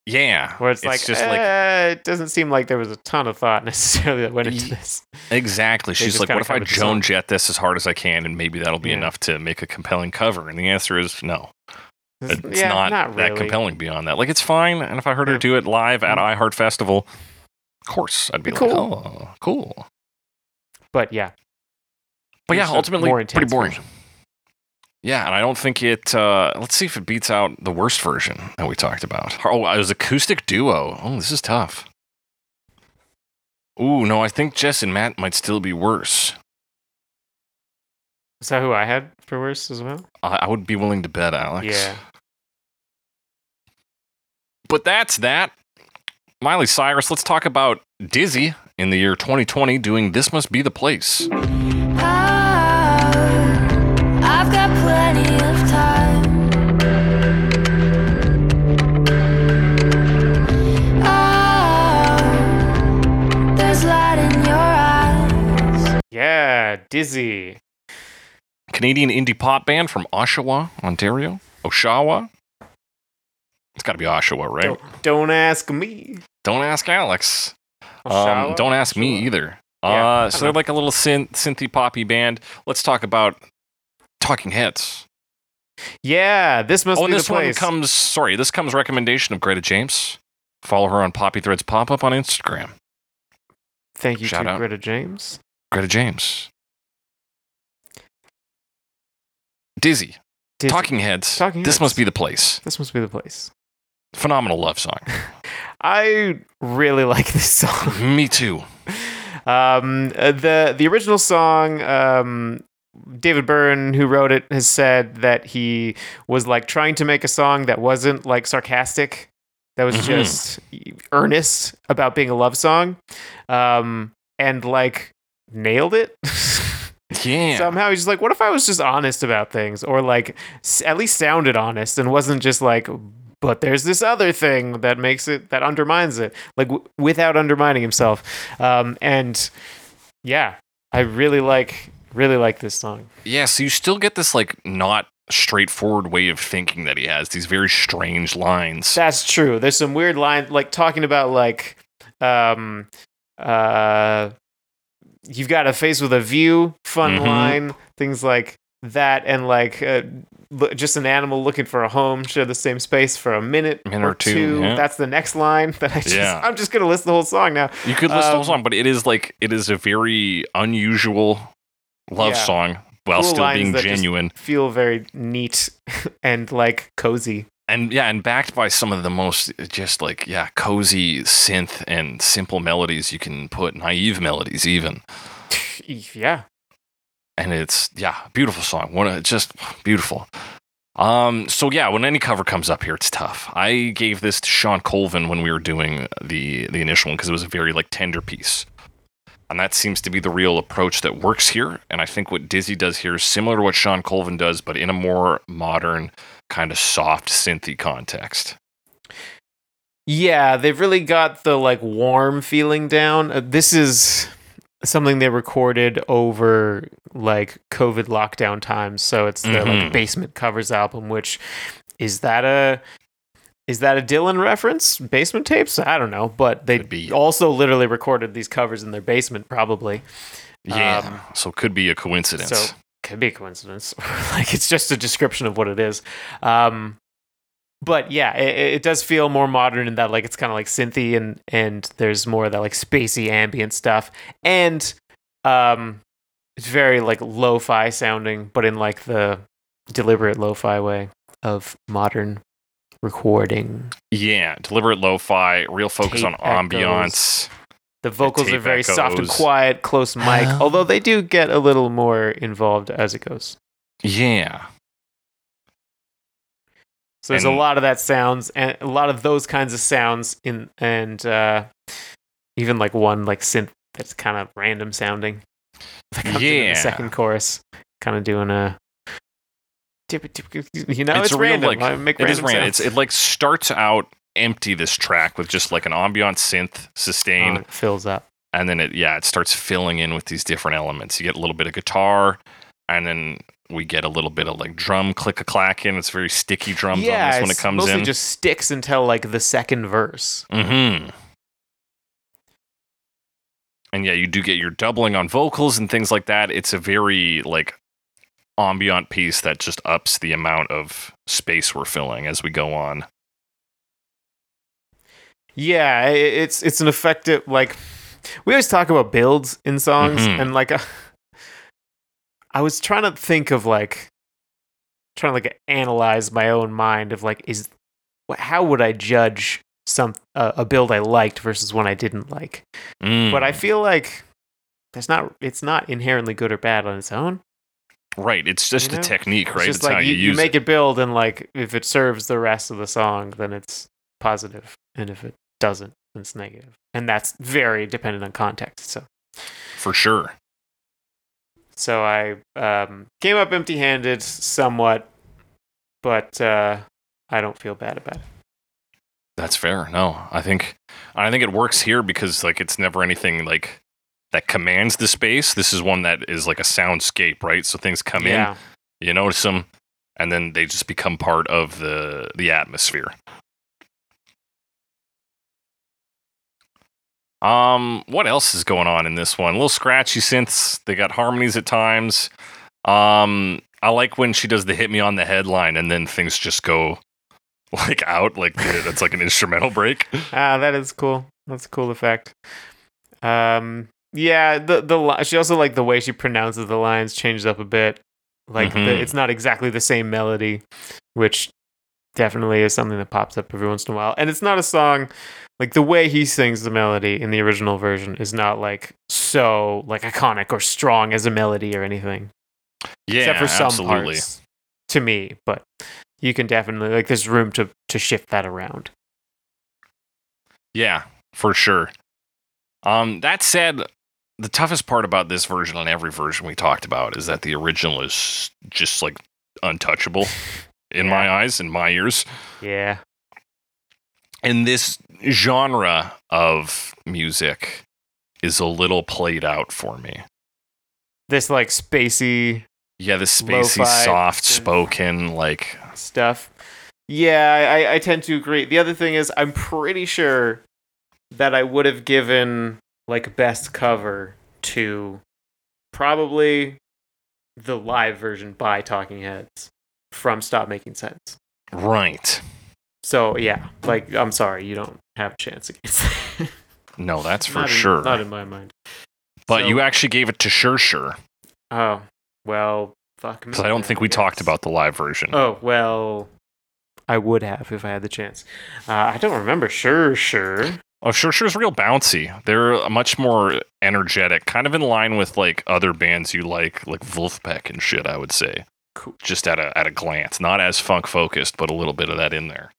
Yeah. Where it's like, just like, it doesn't seem like there was a ton of thought necessarily that went into this. Exactly. She's like, what if I Joan Jett this as hard as I can, and maybe that'll be enough to make a compelling cover? And the answer is no. It's not really that compelling beyond that. Like, it's fine. And if I heard her do it live at iHeart Festival, of course, I'd be like, cool. Oh, cool. But yeah. But yeah, ultimately, pretty boring. Version. Yeah, and I don't think it... let's see if it beats out the worst version that we talked about. Oh, it was acoustic duo. Oh, this is tough. Ooh, no, I think Jess and Matt might still be worse. Is that who I had for worse as well? I would be willing to bet, Alex. Yeah. But that's that. Miley Cyrus, let's talk about Dizzy in the year 2020 doing This Must Be the Place. I've got plenty of time. Oh, there's light in your eyes. Yeah, Dizzy. Canadian indie pop band from Oshawa, Ontario. Oshawa? It's gotta be Oshawa, right? Don't ask me. Don't ask Alex. Don't ask me either. Yeah, so they're like a little synthy poppy band. Let's talk about Talking Heads. Yeah, This Must Be the Place. This comes recommendation of Greta James. Follow her on Poppy Threads pop-up on Instagram. Thank you to Greta James. Greta James. Dizzy. Talking Heads. This Must Be the Place. This Must Be the Place. Phenomenal love song. I really like this song. Me too. The original song... David Byrne, who wrote it, has said that he was, like, trying to make a song that wasn't, like, sarcastic, that was just earnest about being a love song, and, like, nailed it. Yeah. Somehow he's just like, what if I was just honest about things, or, like, at least sounded honest and wasn't just like, but there's this other thing that makes it, that undermines it, like, without undermining himself. And yeah, I really like this song. Yeah, so you still get this, like, not straightforward way of thinking that he has, these very strange lines. That's true. There's some weird lines, like, talking about, like, You've Got a Face with a View, fun line, things like that, and like just an animal looking for a home, share the same space for a minute or two. Yeah. That's the next line that I'm just gonna list the whole song now. You could list the whole song, but it is a very unusual love song while cool still being genuine. Feel very neat and like cozy. And backed by some of the most just like, cozy synth and simple melodies you can put, naive melodies even. Yeah. And it's, beautiful song. Just beautiful. When any cover comes up here, it's tough. I gave this to Sean Colvin when we were doing the initial one because it was a very like tender piece. And that seems to be the real approach that works here. And I think what Dizzy does here is similar to what Sean Colvin does, but in a more modern, kind of soft, synthy context. Yeah, they've really got the like warm feeling down. This is something they recorded over like COVID lockdown times. So it's their like Basement Covers album, which is that a Dylan reference? Basement Tapes? I don't know, but they also literally recorded these covers in their basement, probably. Yeah, so could be a coincidence. Like, it's just a description of what it is. But yeah, it does feel more modern in that, like, it's kind of like synthy and there's more of that, like, spacey ambient stuff. And it's very, like, lo-fi sounding, but in, like, the deliberate lo-fi way of modern recording. Yeah, deliberate lo-fi, real focus on ambiance. The vocals are very soft and quiet, close mic, although they do get a little more involved as it goes. Yeah. So there's a lot of that sounds and a lot of those kinds of sounds in, and even like one like synth that's kind of random sounding. Like the second chorus, kind of doing a. You know, it's random. Real, like, it random is random. It like starts out empty, this track, with just like an ambient synth sustain. It fills up. And then it starts filling in with these different elements. You get a little bit of guitar, and then we get a little bit of like drum click-a-clack in. It's very sticky drums on this when it comes in. Yeah, it mostly just sticks until like the second verse. Mm-hmm. And yeah, you do get your doubling on vocals and things like that. It's a very like ambient piece that just ups the amount of space we're filling as we go on. Yeah, it's an effective, like, we always talk about builds in songs, and like I was trying to think of like analyze my own mind of like how would I judge a build I liked versus one I didn't like. But I feel like it's not inherently good or bad on its own. Right, it's just a technique, right? It's just like how you make it build, and like if it serves the rest of the song, then it's positive, and if it doesn't, then it's negative, and that's very dependent on context. So, for sure. So I came up empty-handed, somewhat, but I don't feel bad about it. That's fair. No, I think it works here because like it's never anything like that commands the space. This is one that is like a soundscape, right? So things come in, you notice them, and then they just become part of the atmosphere. What else is going on in this one? A little scratchy synths. They got harmonies at times. I like when she does the hit me on the head line, and then things just go like out, like that's like an instrumental break. That is cool. That's a cool effect. Yeah, the she also, like, the way she pronounces the lines changes up a bit. Like, it's not exactly the same melody, which definitely is something that pops up every once in a while. And it's not a song, like, the way he sings the melody in the original version is not, like, so, like, iconic or strong as a melody or anything. Yeah, except for some parts, to me. But you can definitely, like, there's room to shift that around. Yeah, for sure. That said, the toughest part about this version and every version we talked about is that the original is just like untouchable in my eyes, in my ears. Yeah. And this genre of music is a little played out for me. This like spacey. Yeah, this spacey, soft spoken like stuff. Yeah, I tend to agree. The other thing is I'm pretty sure that I would have given like best cover to probably the live version by Talking Heads from Stop Making Sense. Right. So yeah, like, I'm sorry, you don't have a chance against that. No, that's for sure. Not in my mind. But so, you actually gave it to Sure Sure. Oh, well, fuck me. Because I don't think we talked about the live version. Oh, well, I would have if I had the chance. I don't remember Sure Sure. Oh, Sure Sure's real bouncy. They're much more energetic, kind of in line with like other bands you like Wolfpack and shit, I would say. Cool. Just at a glance. Not as funk focused, but a little bit of that in there.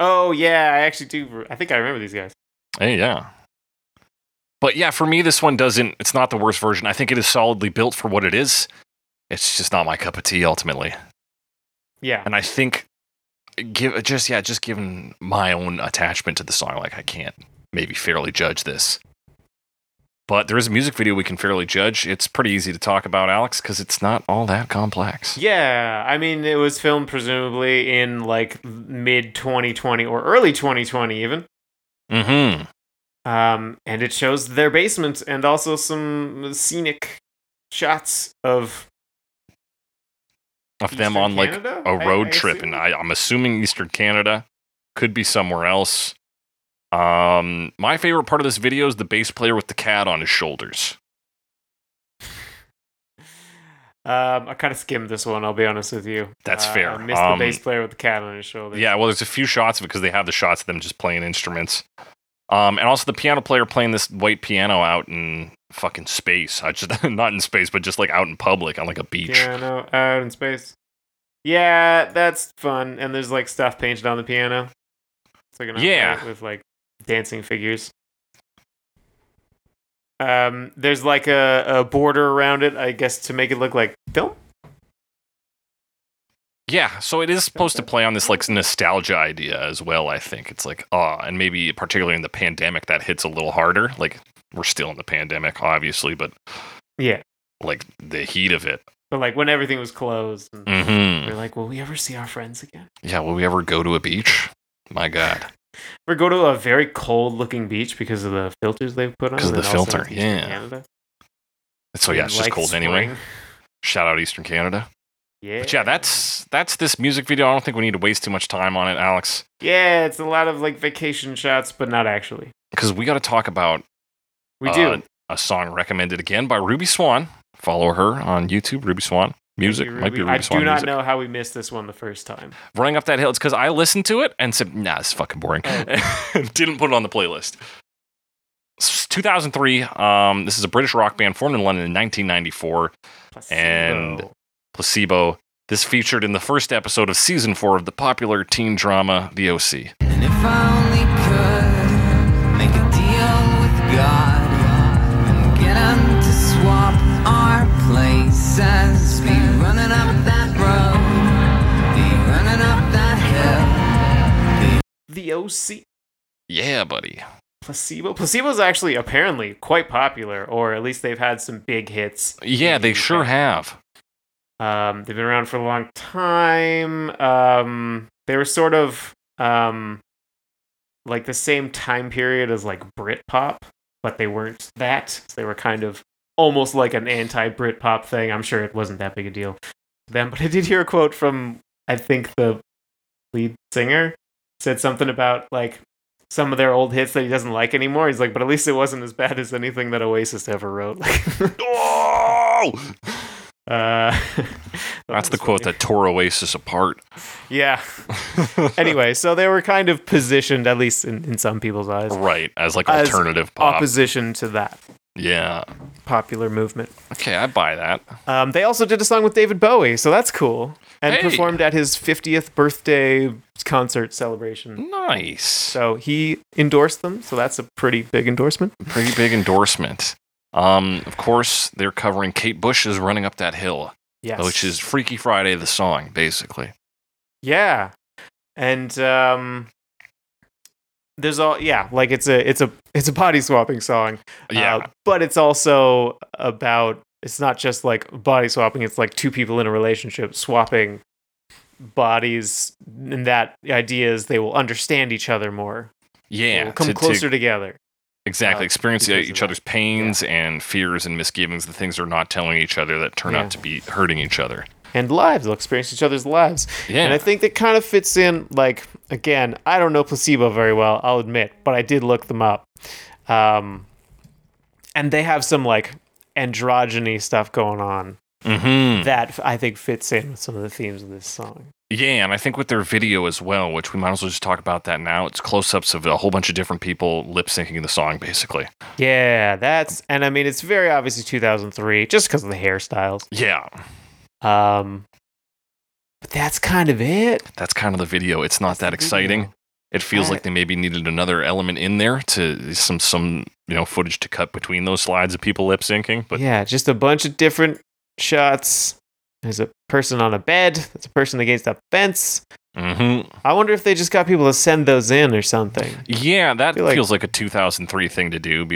Oh, yeah, I actually do. I think I remember these guys. Hey, yeah. But yeah, for me, this one doesn't. It's not the worst version. I think it is solidly built for what it is. It's just not my cup of tea, ultimately. Yeah. And I think, just given my own attachment to the song, like, I can't maybe fairly judge this. But there is a music video we can fairly judge. It's pretty easy to talk about, Alex, because it's not all that complex. Yeah, I mean, it was filmed presumably in, like, mid-2020 or early 2020, even. Mm-hmm. And it shows their basement and also some scenic shots of them on, like, a road trip. And I'm assuming Eastern Canada. Could be somewhere else. My favorite part of this video is the bass player with the cat on his shoulders. I kind of skimmed this one, I'll be honest with you. That's fair. I missed the bass player with the cat on his shoulders. Yeah, well, there's a few shots of it because they have the shots of them just playing instruments. And also the piano player playing this white piano out in fucking space. Not in space, but just like out in public on like a beach. Piano out in space. Yeah, that's fun. And there's like stuff painted on the piano. It's like an outfit with like dancing figures. There's like a border around it, I guess, to make it look like film. Yeah, so it is supposed to play on this like nostalgia idea as well, I think. It's like, and maybe particularly in the pandemic, that hits a little harder. Like, we're still in the pandemic, obviously, but yeah, like the heat of it. But like when everything was closed, and we're like, will we ever see our friends again? Yeah, will we ever go to a beach? My God. Or go to a very cold-looking beach because of the filters they've put on. Because of the filter, yeah. Canada. So yeah, it's just like cold spring. Anyway. Shout out Eastern Canada. Yeah. But yeah, that's this music video. I don't think we need to waste too much time on it, Alex. Yeah, it's a lot of like vacation shots, but not actually. Because we got to talk about a song recommended again by Ruby Swan. Follow her on YouTube, Ruby Swan. Music might be Ruby Swan. I do not know how we missed this one the first time. Running Up That Hill, it's because I listened to it and said, nah, it's fucking boring. Didn't put it on the playlist. 2003, this is a British rock band formed in London in 1994. And Placebo. This featured in the first episode of season 4 of the popular teen drama, The OC. And if I only could make a deal with God and get him to swap our places, be running up that road, be running up that hill. The OC. Yeah, buddy. Placebo's actually apparently quite popular, or at least they've had some big hits. Yeah, they sure have. They've been around for a long time. They were sort of like the same time period as like Britpop, but they weren't that. So they were kind of almost like an anti-Britpop thing. I'm sure it wasn't that big a deal to them, but I did hear a quote from, I think, the lead singer said something about like some of their old hits that he doesn't like anymore. He's like, but at least it wasn't as bad as anything that Oasis ever wrote. Oh! That's the quote that tore Oasis apart. Yeah. Anyway, so they were kind of positioned, at least in some people's eyes, right, as like alternative pop. Opposition to that. Yeah. Popular movement. Okay, I buy that. They also did a song with David Bowie, so that's cool. And performed at his 50th birthday concert celebration. Nice. So he endorsed them, so that's a pretty big endorsement. Pretty big endorsement. Of course, they're covering Kate Bush's Running Up That Hill. Yes. Which is Freaky Friday, the song, basically. Yeah. And there's all, yeah, like it's a body swapping song. Yeah. But it's also about, it's not just like body swapping, it's like two people in a relationship swapping bodies, and that idea is they will understand each other more. Yeah. We'll come closer together. Exactly. Experience each other's pains and fears and misgivings, the things they're not telling each other that turn out to be hurting each other. And lives. They'll experience each other's lives. Yeah. And I think that kind of fits in, like, again, I don't know Placebo very well, I'll admit, but I did look them up. And they have some, like, androgyny stuff going on that I think fits in with some of the themes of this song. Yeah, and I think with their video as well, which we might as well just talk about that now. It's close-ups of a whole bunch of different people lip-syncing the song, basically. Yeah, that's... And, I mean, it's very obviously 2003, just because of the hairstyles. Yeah. But that's kind of it. That's kind of the video. It's not that exciting. It feels like they maybe needed another element in there to some footage to cut between those slides of people lip-syncing. But yeah, just a bunch of different shots. There's a person on a bed. There's a person against a fence. Mm-hmm. I wonder if they just got people to send those in or something. Yeah, that feels like a 2003 thing to do.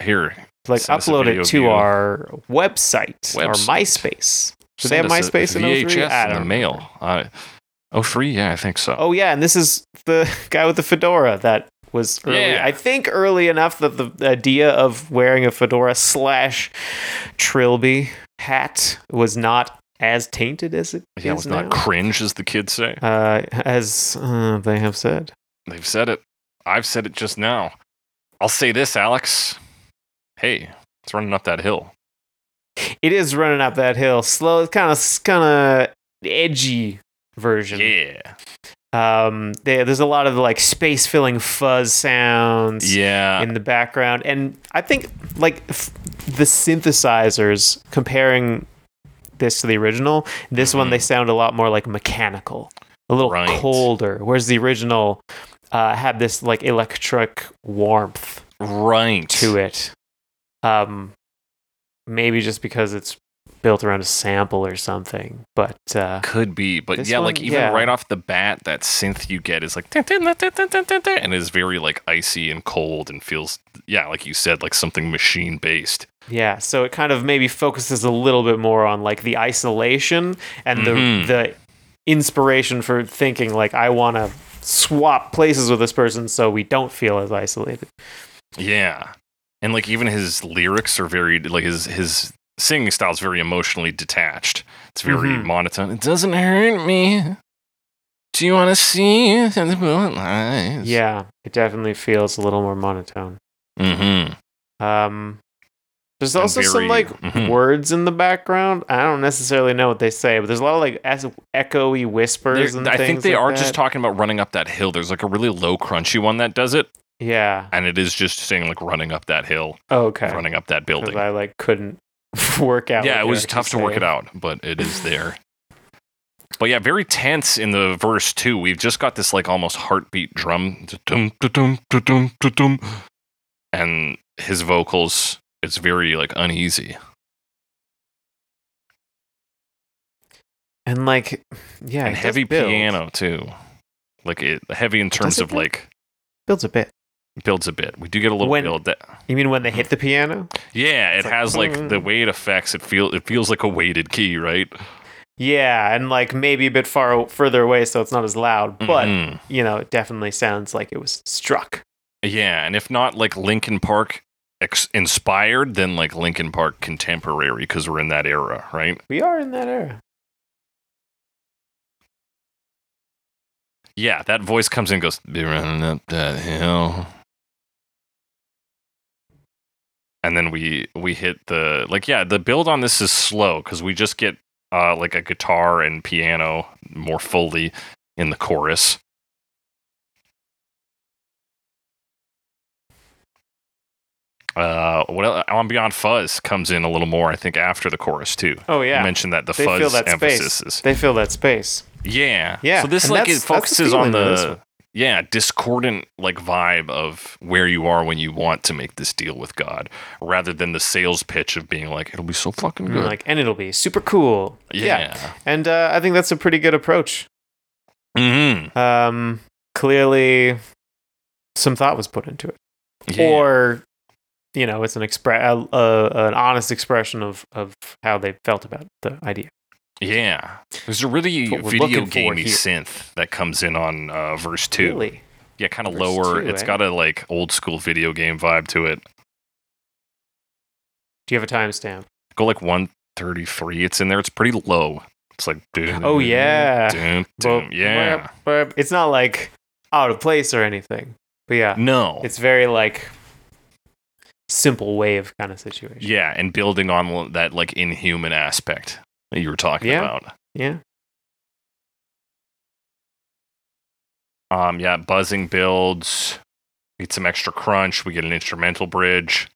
Here. Like, upload it to our website. Our MySpace. Did they have MySpace in 03? I don't know. Mail. 03? Yeah, I think so. Oh, yeah, and this is the guy with the fedora that was early. Yeah. I think early enough that the idea of wearing a fedora / trilby hat was not as tainted as it is now. Yeah, it was not cringe, as the kids say. As they have said. They've said it. I've said it just now. I'll say this, Alex. Hey, it's running up that hill. It is running up that hill. Slow, it's kind of edgy version. Yeah. There's a lot of like space-filling fuzz sounds in the background. And I think like the synthesizers, comparing this to the original, this one they sound a lot more like mechanical, a little colder, whereas the original had this like electric warmth to it. Maybe just because it's built around a sample or something, but could be. But yeah, one, like even right off the bat, that synth you get is like, and is very like icy and cold and feels, like you said, like something machine based. Yeah, so it kind of maybe focuses a little bit more on like the isolation and the inspiration for thinking like, I want to swap places with this person so we don't feel as isolated. Yeah. And, like, even his lyrics are very, like, his singing style is very emotionally detached. It's very monotone. It doesn't hurt me. Do you want to see in the moonlight? Yeah, it definitely feels a little more monotone. Mm-hmm. There's also some, like, words in the background. I don't necessarily know what they say, but there's a lot of, like, echoey whispers and things. I think they are just talking about running up that hill. There's, like, a really low, crunchy one that does it. Yeah. And it is just saying, like, running up that hill. Oh, okay. Running up that building. I, like, couldn't work out. Yeah, it was tough to work it out, but it is there. But, yeah, very tense in the verse, too. We've just got this, like, almost heartbeat drum. And his vocals, it's very, like, uneasy. And, like, yeah. And heavy piano, too. Like, heavy in terms of, like... Builds a bit. We do get a little build. You mean when they hit the piano? Yeah, it has like the weight effects. It feels like a weighted key, right? Yeah, and like maybe a bit further away, so it's not as loud. But it definitely sounds like it was struck. Yeah, and if not like Linkin Park inspired, then like Linkin Park contemporary, because we're in that era, right? We are in that era. Yeah, that voice comes in and goes, be running up that hill. And then we hit the, like, yeah, the build on this is slow, because we just get, like, a guitar and piano more fully in the chorus. On Beyond Fuzz comes in a little more, I think, after the chorus, too. Oh, yeah. You mentioned that they fuzz feel that emphasis space. They feel that space. Yeah. Yeah. So this, and like, it focuses on the, discordant, like, vibe of where you are when you want to make this deal with God, rather than the sales pitch of being like, it'll be so fucking good. Like, and it'll be super cool. Yeah. And I think that's a pretty good approach. Mm-hmm. Clearly, some thought was put into it. Yeah. Or... it's an honest expression of how they felt about the idea. Yeah. There's a really video gamey synth that comes in on verse 2. Really? Yeah, kind of lower. Two, it's got a like old school video game vibe to it. Do you have a timestamp? Go like 1:33. It's in there. It's pretty low. It's like, doom, oh yeah, doom, doom, yeah. It's not like out of place or anything. But yeah, no, it's very like simple wave kind of situation. Yeah, and building on that like inhuman aspect that you were talking about. Yeah. Yeah, buzzing builds. We get some extra crunch. We get an instrumental bridge.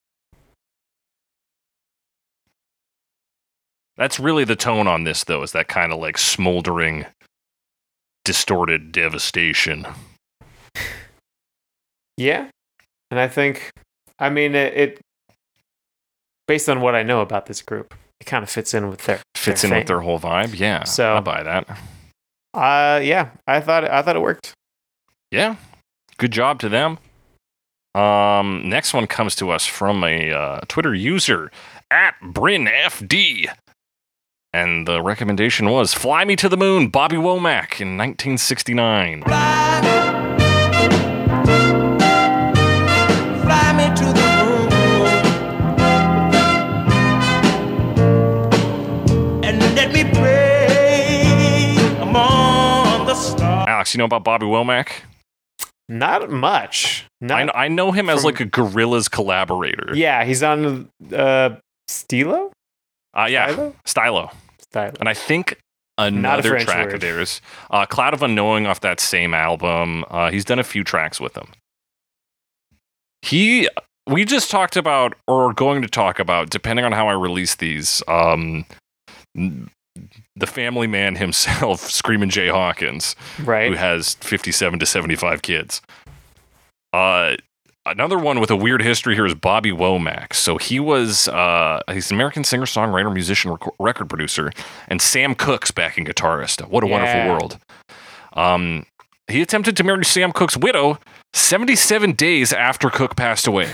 That's really the tone on this, though, is that kind of like smoldering, distorted devastation. Yeah. And I think, I mean, it based on what I know about this group, it kind of fits in with their with their whole vibe. Yeah. So I buy that. Yeah, I thought it worked. Yeah, good job to them. Next one comes to us from a Twitter user @BrynFD, and the recommendation was "Fly Me to the Moon," Bobby Womack in 1969. Fly me to the moon, and let me pray. Alex, you know about Bobby Womack? Not much. I know him as like a Gorillaz collaborator. Yeah, he's on Stilo? Yeah, Stilo. And I think another track of theirs, Cloud of Unknowing off that same album. He's done a few tracks with them. We just talked about, or are going to talk about, depending on how I release these, the family man himself, Screaming Jay Hawkins, right, who has 57 to 75 kids. Another one with a weird history here is Bobby Womack. So he was, he's an American singer, songwriter, musician, record producer, and Sam Cooke's backing guitarist. What a wonderful world. He attempted to marry Sam Cooke's widow 77 days after Cooke passed away.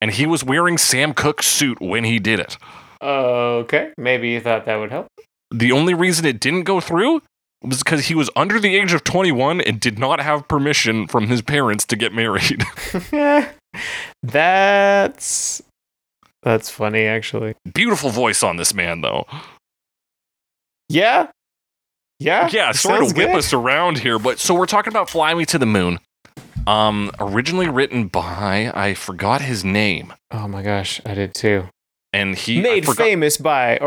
And he was wearing Sam Cooke's suit when he did it. Okay, maybe you thought that would help. The only reason it didn't go through was because he was under the age of 21 and did not have permission from his parents to get married. That's funny, actually. Beautiful voice on this man, though. Yeah. Sort of whip us around here, but so we're talking about "Fly Me to the Moon." Originally written by, I forgot his name. Oh my gosh, I did too. And he made famous by,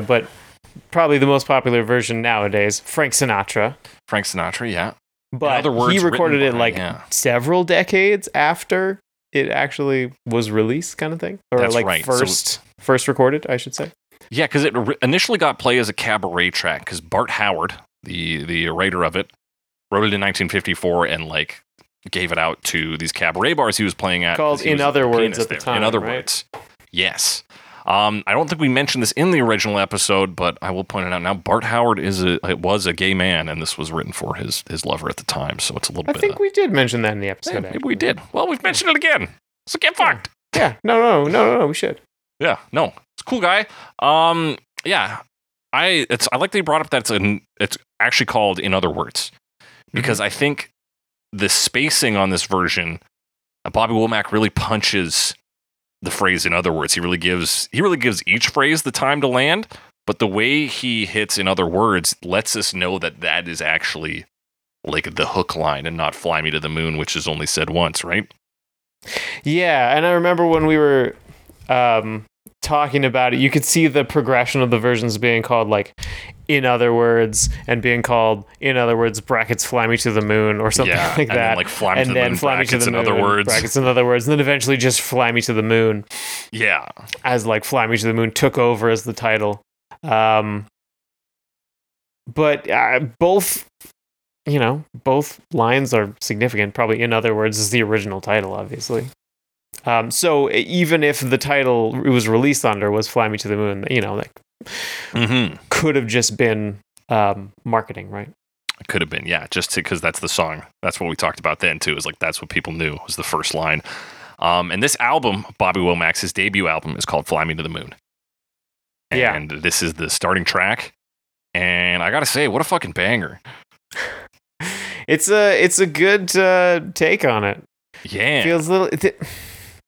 but probably the most popular version nowadays, Frank Sinatra, yeah. But he recorded it several decades after it actually was released, kind of thing, or first recorded, I should say. Yeah, because it initially got play as a cabaret track because Bart Howard, the writer of it, wrote it in 1954 and like gave it out to these cabaret bars he was playing at. Called "In Other Words" at the time. In other words. Yes. I don't think we mentioned this in the original episode, but I will point it out now. Bart Howard was a gay man, and this was written for his lover at the time, so it's a little bit... I think we did mention that in the episode. Yeah, maybe we did. Well, we've mentioned it again, so get fucked. Yeah, no, we should. Yeah, no. It's a cool guy. Yeah, I like that you brought up that it's actually called "In Other Words," because I think the spacing on this version, Bobby Womack really punches... the phrase "in other words," he really gives each phrase the time to land, but the way he hits "in other words" lets us know that is actually like the hook line and not "fly me to the moon," which is only said once, right? Yeah, and I remember when we were talking about it, you could see the progression of the versions being called like "in other words" and being called "in other words" brackets "fly me to the moon" or something like that. And then "fly me to the moon" brackets "in other words" brackets "in other words," and then eventually just "fly me to the moon." Yeah, as like "fly me to the moon" took over as the title. But both lines are significant. Probably "in other words" is the original title, obviously. So even if the title it was released under was "Fly Me to the Moon," could have just been marketing, right? It could have been, yeah, just because that's the song. That's what we talked about then, too, is like that's what people knew was the first line. And this album, Bobby Womack's, his debut album, is called "Fly Me to the Moon." And this is the starting track. And I got to say, what a fucking banger. It's a good take on it. Yeah, feels a little.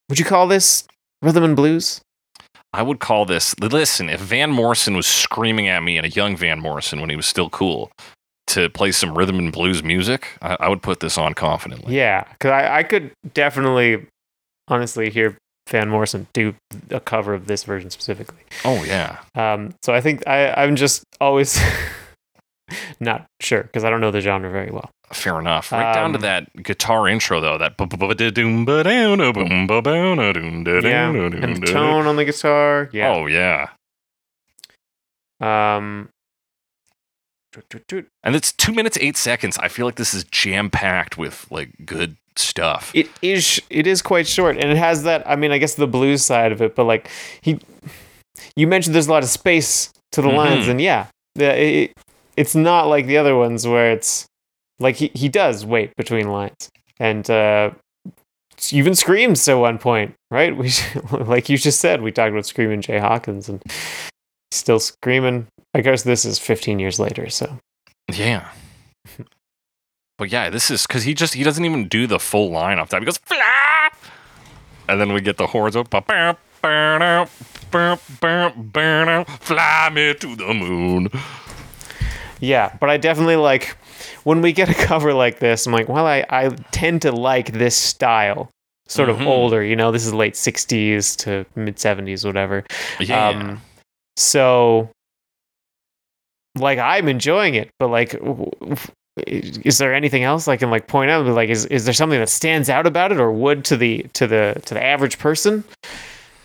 Would you call this rhythm and blues? I would call this. Listen, if Van Morrison was screaming at me, and a young Van Morrison when he was still cool, to play some rhythm and blues music, I would put this on confidently. Yeah, because I could definitely, honestly, hear Van Morrison do a cover of this version specifically. Oh yeah. So I think I'm just always not sure because I don't know the genre very well. Fair enough. Right down to that guitar intro though. That and the tone on the guitar. Yeah. Oh yeah. And it's 2 minutes 8 seconds. I feel like this is jam packed with like good stuff. It is quite short, and it has that. I mean, I guess the blues side of it, but like you mentioned, there's a lot of space to the lines, and yeah, it's not like the other ones where it's like he does wait between lines, and even screams at one point, right? Like you just said, we talked about Screaming Jay Hawkins, and still screaming. I guess this is 15 years later, so yeah. But yeah, this is because he doesn't even do the full line off time. He goes flah, and then we get the horns up, fly me to the moon. Yeah, but I definitely like when we get a cover like this. I'm like, well, I tend to like this style, sort of older. You know, this is late 60s to mid 70s, whatever. Yeah. So, like, I'm enjoying it, but like. Is there anything else I can like point out? Like, is there something that stands out about it, or would to the average person?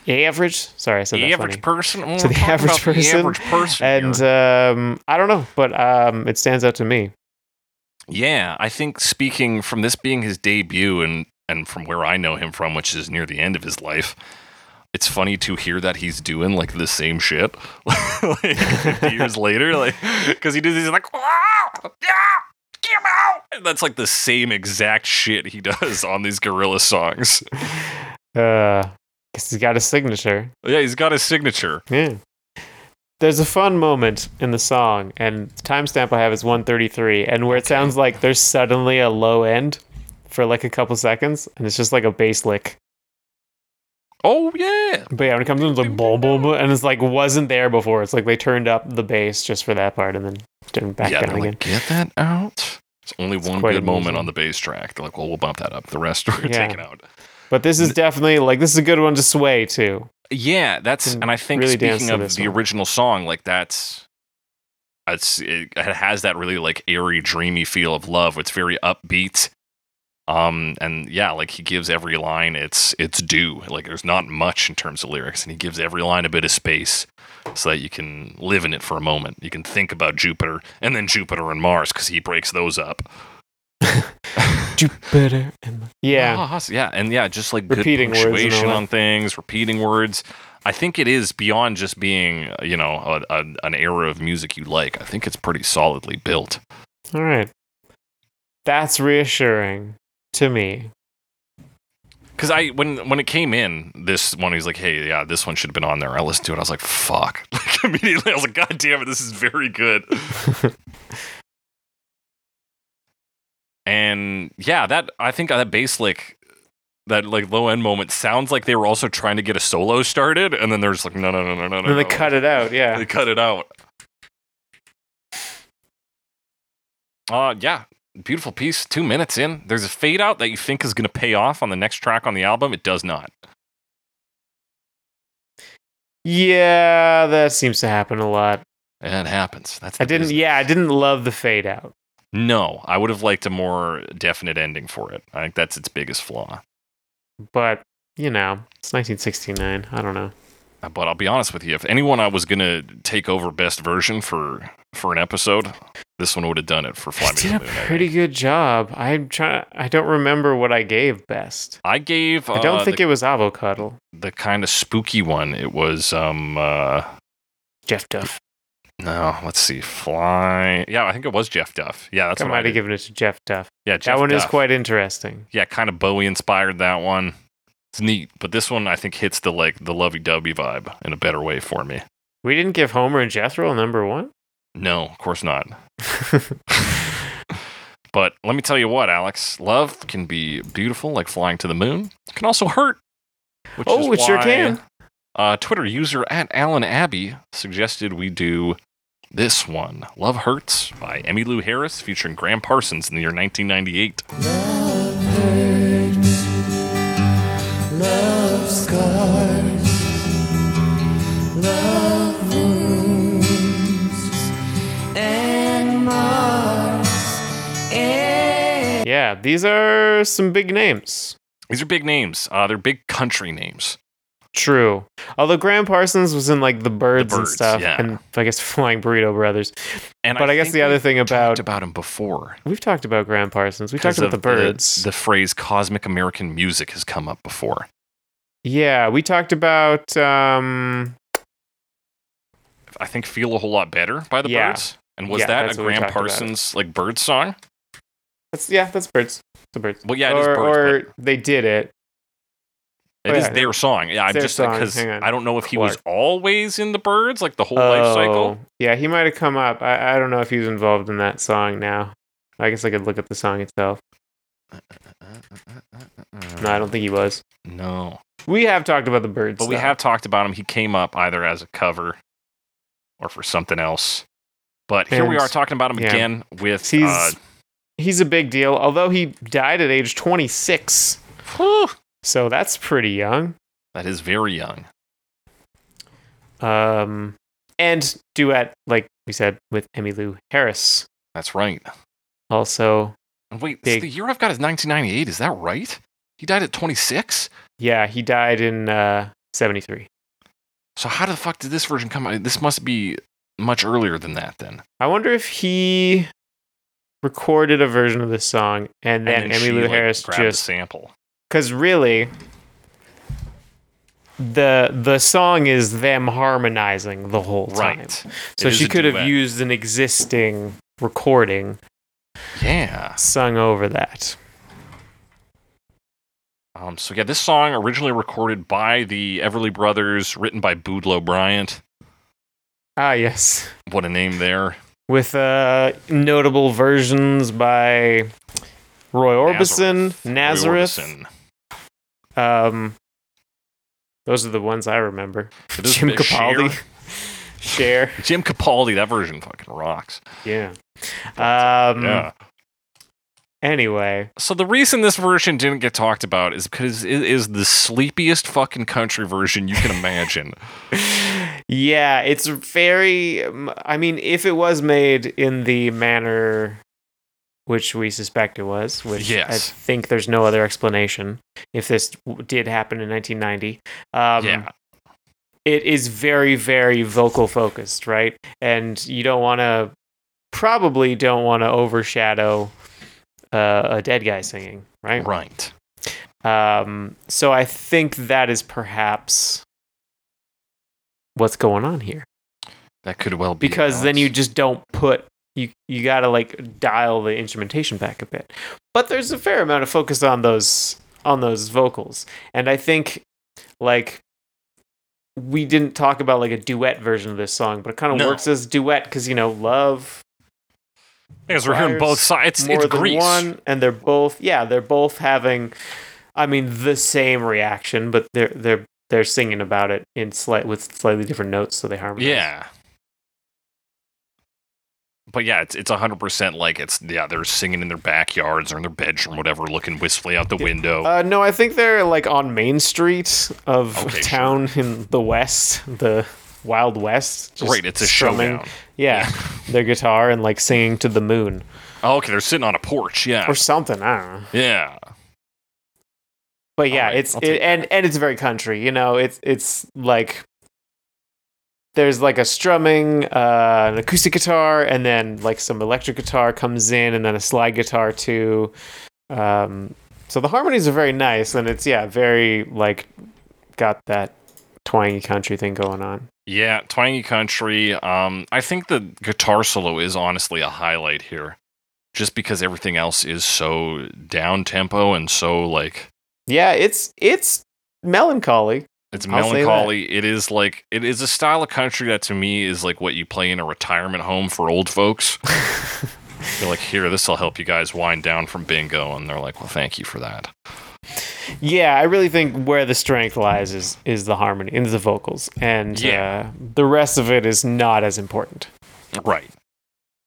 The average person. And I don't know, but it stands out to me. Yeah, I think speaking from this being his debut and from where I know him from, which is near the end of his life. It's funny to hear that he's doing like the same shit like 50 years later, like because he does these like, "Whoa! Yeah! Get out!" And that's like the same exact shit he does on these Gorilla songs. Because he's got a signature. Yeah, he's got a signature. Yeah. There's a fun moment in the song, and the timestamp I have is 1:33, and where it sounds like there's suddenly a low end for like a couple seconds, and it's just like a bass lick. Oh yeah, but yeah, when it comes in, it's like boom, boom, boom, and it's like wasn't there before. It's like they turned up the bass just for that part, and then turned back down again. Like, get that out. It's only one good moment on the bass track. They're like, well, we'll bump that up. The rest we're taking out. But this is definitely like this is a good one to sway to. Yeah, that's and I think really speaking of the original song, like it has that really like airy, dreamy feel of Love. It's very upbeat. And yeah, like he gives every line its due. Like there's not much in terms of lyrics, and he gives every line a bit of space so that you can live in it for a moment. You can think about Jupiter and then Jupiter and Mars because he breaks those up. Jupiter and Mars. Yeah, yeah, and yeah, just like repeating good punctuation on things, repeating words. I think it is beyond just being an era of music you like. I think it's pretty solidly built. All right, that's reassuring. To me, because when it came in, this one he's like, "Hey, yeah, this one should have been on there." I listened to it, I was like, "Fuck!" Like immediately, I was like, "God damn it, this is very good." And yeah, that I think that bass lick, that like low end moment, sounds like they were also trying to get a solo started, and then they're just like, "No." And then they cut it out. Yeah, they cut it out. Yeah. Beautiful piece, 2 minutes in. There's a fade out that you think is going to pay off on the next track on the album. It does not. Yeah, that seems to happen a lot. It happens. I didn't love the fade out. No, I would have liked a more definite ending for it. I think that's its biggest flaw. But, it's 1969. I don't know. But I'll be honest with you. If anyone I was going to take over best version for an episode, this one would have done it for Fly Me to the Moon. Did a pretty good job. I don't remember what I gave best. I gave... I don't think it was Avocado. The kind of spooky one. It was... Jeff Duff. No, let's see. Fly... Yeah, I think it was Jeff Duff. Yeah, that's what I might have given it to Jeff Duff. Yeah, Jeff Duff. That one is quite interesting. Yeah, kind of Bowie-inspired, that one. It's neat, but this one I think hits the lovey-dovey vibe in a better way for me. We didn't give Homer and Jethro number one? No, of course not. But let me tell you what, Alex, love can be beautiful, like flying to the moon. It can also hurt. Which it sure can. Twitter user at Alan Abbey suggested we do this one, Love Hurts by Emmylou Harris featuring Gram Parsons in the year 1998. Love hurts, love scars, love wounds, and marks. And yeah, these are some big names. These are big names. They're big country names. True. Although Gram Parsons was in like the birds and stuff, yeah. And I guess Flying Burrito Brothers. And but I guess the other thing about him before, we've talked about Gram Parsons. We talked about the Birds. The phrase "cosmic American music" has come up before. Yeah, we talked about. I think "Feel a Whole Lot Better" by the Birds, and was that a Gram Parsons like Birds song? That's Birds. The Birds. Well, yeah, it is Birds. Or they did it. It is their song. Yeah, I'm just because I don't know if he was always in the Birds, like the whole life cycle. Yeah, he might have come up. I don't know if he was involved in that song now. I guess I could look up the song itself. No, I don't think he was. No. We have talked about the Birds. But we have talked about him. He came up either as a cover or for something else. But here we are talking about him again with... He's a big deal, although he died at age 26. Whew. So that's pretty young. That is very young. And duet, like we said, with Emmylou Harris. That's right. Also, wait, so the year I've got is 1998. Is that right? He died at 26? Yeah, he died in 73. So how the fuck did this version come out? This must be much earlier than that, then. I wonder if he recorded a version of this song, and then Emmylou Harris grabbed just a sample. Because really, the song is them harmonizing the whole time. Right. So she could have used an existing recording. Yeah. Sung over that. So yeah, this song originally recorded by the Everly Brothers, written by Boudleaux Bryant. Ah, yes. What a name there. With notable versions by Roy Orbison, Nazareth. Those are the ones I remember. Jim Capaldi. Cher. Jim Capaldi, that version fucking rocks. Yeah. Anyway. So the reason this version didn't get talked about is because it is the sleepiest fucking country version you can imagine. Yeah, it's very... I mean, if it was made in the manner which we suspect it was, which yes. I think there's no other explanation if this did happen in 1990. It is very, very vocal focused, right? And you probably don't want to overshadow a dead guy singing, right? Right. So I think that is perhaps what's going on here. That could well be. Because then you just don't put... You gotta like dial the instrumentation back a bit, but there's a fair amount of focus on those vocals, and I think like we didn't talk about like a duet version of this song, but it kind of works as a duet because love. Because we're hearing both sides. It's Grease, one, and they're both having, I mean, the same reaction, but they're singing about it in slightly different notes, so they harmonize. Yeah. But yeah, it's 100% like they're singing in their backyards or in their bedroom, whatever, looking wistfully out the window. No, I think they're like on Main Street of town in the West, the Wild West. Right, it's a showdown. Yeah, their guitar and like singing to the moon. Oh, okay, they're sitting on a porch, yeah, or something. I don't know. Yeah, but yeah, right, and it's very country. It's like. There's like a strumming, an acoustic guitar, and then like some electric guitar comes in, and then a slide guitar too. So the harmonies are very nice, and it's very like got that twangy country thing going on. Yeah, twangy country. I think the guitar solo is honestly a highlight here, just because everything else is so down tempo and so like. Yeah, it's melancholy. It's melancholy. It is a style of country that to me is like what you play in a retirement home for old folks. You're like, here, this will help you guys wind down from bingo. And they're like, well, thank you for that. Yeah, I really think where the strength lies is the harmony, is the vocals. And the rest of it is not as important. Right.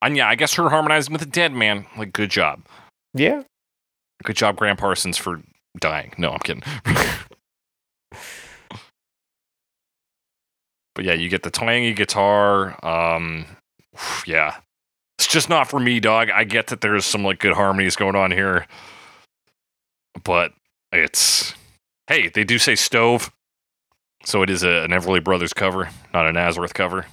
And yeah, I guess her harmonizing with a dead man, like, good job. Yeah. Good job, Gram Parsons, for dying. No, I'm kidding. But yeah, you get the twangy guitar. Yeah. It's just not for me, dog. I get that there's some, like, good harmonies going on here. But it's... Hey, they do say stove. So it is an Everly Brothers cover, not a Nazareth cover.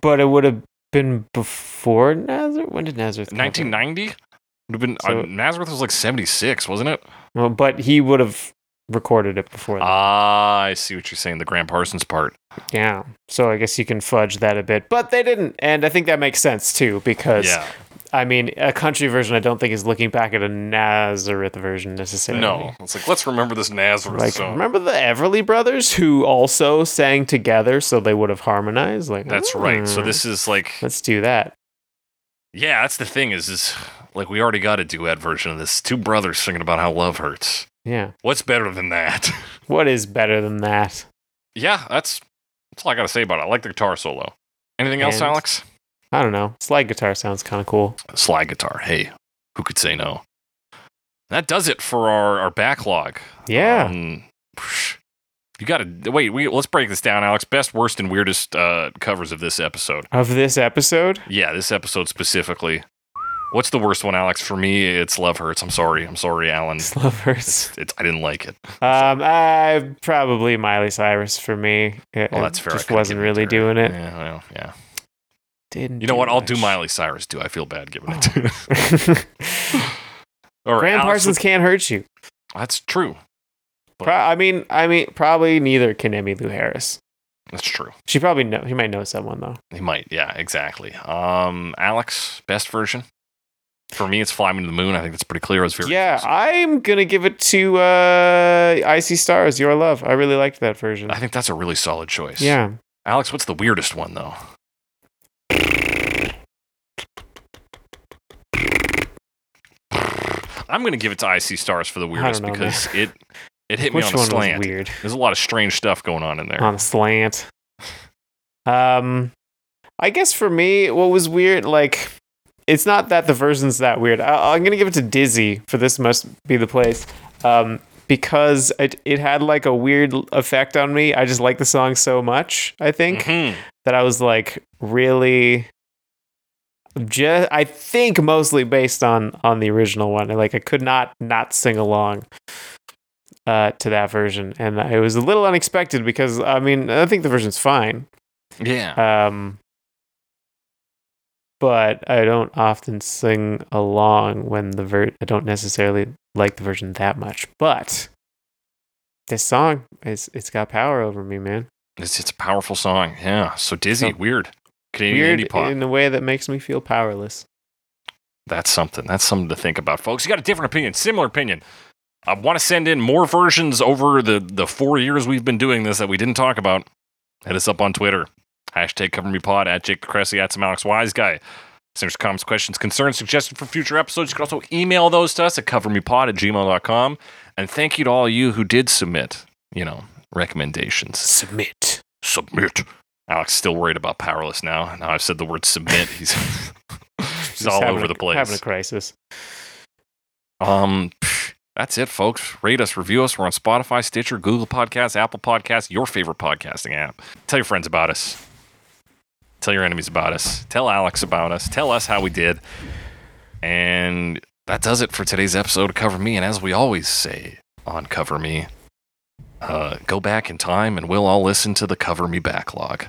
But it would have been before Nazareth? When did Nazareth come 1990? Nazareth was like 76, wasn't it? Well, but he would have recorded it before that. Ah, I see what you're saying, the Gram Parsons part. Yeah, so I guess you can fudge that a bit. But they didn't, and I think that makes sense, too, because... Yeah. I mean, a country version, I don't think is looking back at a Nazareth version necessarily. No, it's like, let's remember this Nazareth song. Remember the Everly Brothers who also sang together, so they would have harmonized. Like, that's right. So this is like, let's do that. Yeah, that's the thing is like we already got a duet version of this. Two brothers singing about how love hurts. Yeah. What's better than that? What is better than that? Yeah, that's all I got to say about it. I like the guitar solo. Anything else, Alex? I don't know. Slide guitar sounds kind of cool. Slide guitar. Hey, who could say no? That does it for our backlog. Yeah. You got to... Wait, let's break this down, Alex. Best, worst, and weirdest covers of this episode. Of this episode? Yeah, this episode specifically. What's the worst one, Alex? For me, it's Love Hurts. I'm sorry, Alan. It's Love Hurts. I didn't like it. Probably Miley Cyrus for me. Well, that's fair. It just wasn't really doing it. Yeah, well, yeah. Didn't you know what? Much. I'll do Miley Cyrus, too. I feel bad giving it to her. Right, Gram Parsons can't hurt you. That's true. I mean, probably neither can Emmylou Harris. That's true. She probably know. He might know someone, though. He might. Yeah, exactly. Alex, best version? For me, it's Fly Me to the Moon. I think that's pretty clear. It was very close. I'm going to give it to I See Stars, Your Love. I really liked that version. I think that's a really solid choice. Yeah. Alex, what's the weirdest one, though? I'm going to give it to I See Stars for the weirdest because it hit me on a slant. Was weird? There's a lot of strange stuff going on in there. On a slant. I guess for me, what was weird, like, it's not that the version's that weird. I'm going to give it to Dizzy for This Must Be the Place because it had like a weird effect on me. I just like the song so much, I think, that I was like really... I think mostly based on the original one. Like I could not sing along to that version, and it was a little unexpected because I mean I think the version's fine. Yeah. But I don't often sing along when I don't necessarily like the version that much. But this song it's got power over me, man. It's a powerful song. Yeah. So Dizzy, weird. Canadian indie pop. In a way that makes me feel powerless. That's something. That's something to think about, folks. You got a different opinion, similar opinion. I want to send in more versions over the 4 years we've been doing this that we didn't talk about. Hit us up on Twitter. #CoverMePod @JakeDeCressy @ some Alex Wise Guy. Send us comments, questions, concerns, suggestions for future episodes. You can also email those to us at covermepod @gmail.com. And thank you to all you who did submit, recommendations. Submit. Alex still worried about powerless now. Now I've said the word submit. He's all over the place. Having a crisis. That's it, folks. Rate us, review us. We're on Spotify, Stitcher, Google Podcasts, Apple Podcasts, your favorite podcasting app. Tell your friends about us. Tell your enemies about us. Tell Alex about us. Tell us how we did. And that does it for today's episode of Cover Me. And as we always say on Cover Me, go back in time and we'll all listen to the Cover Me backlog.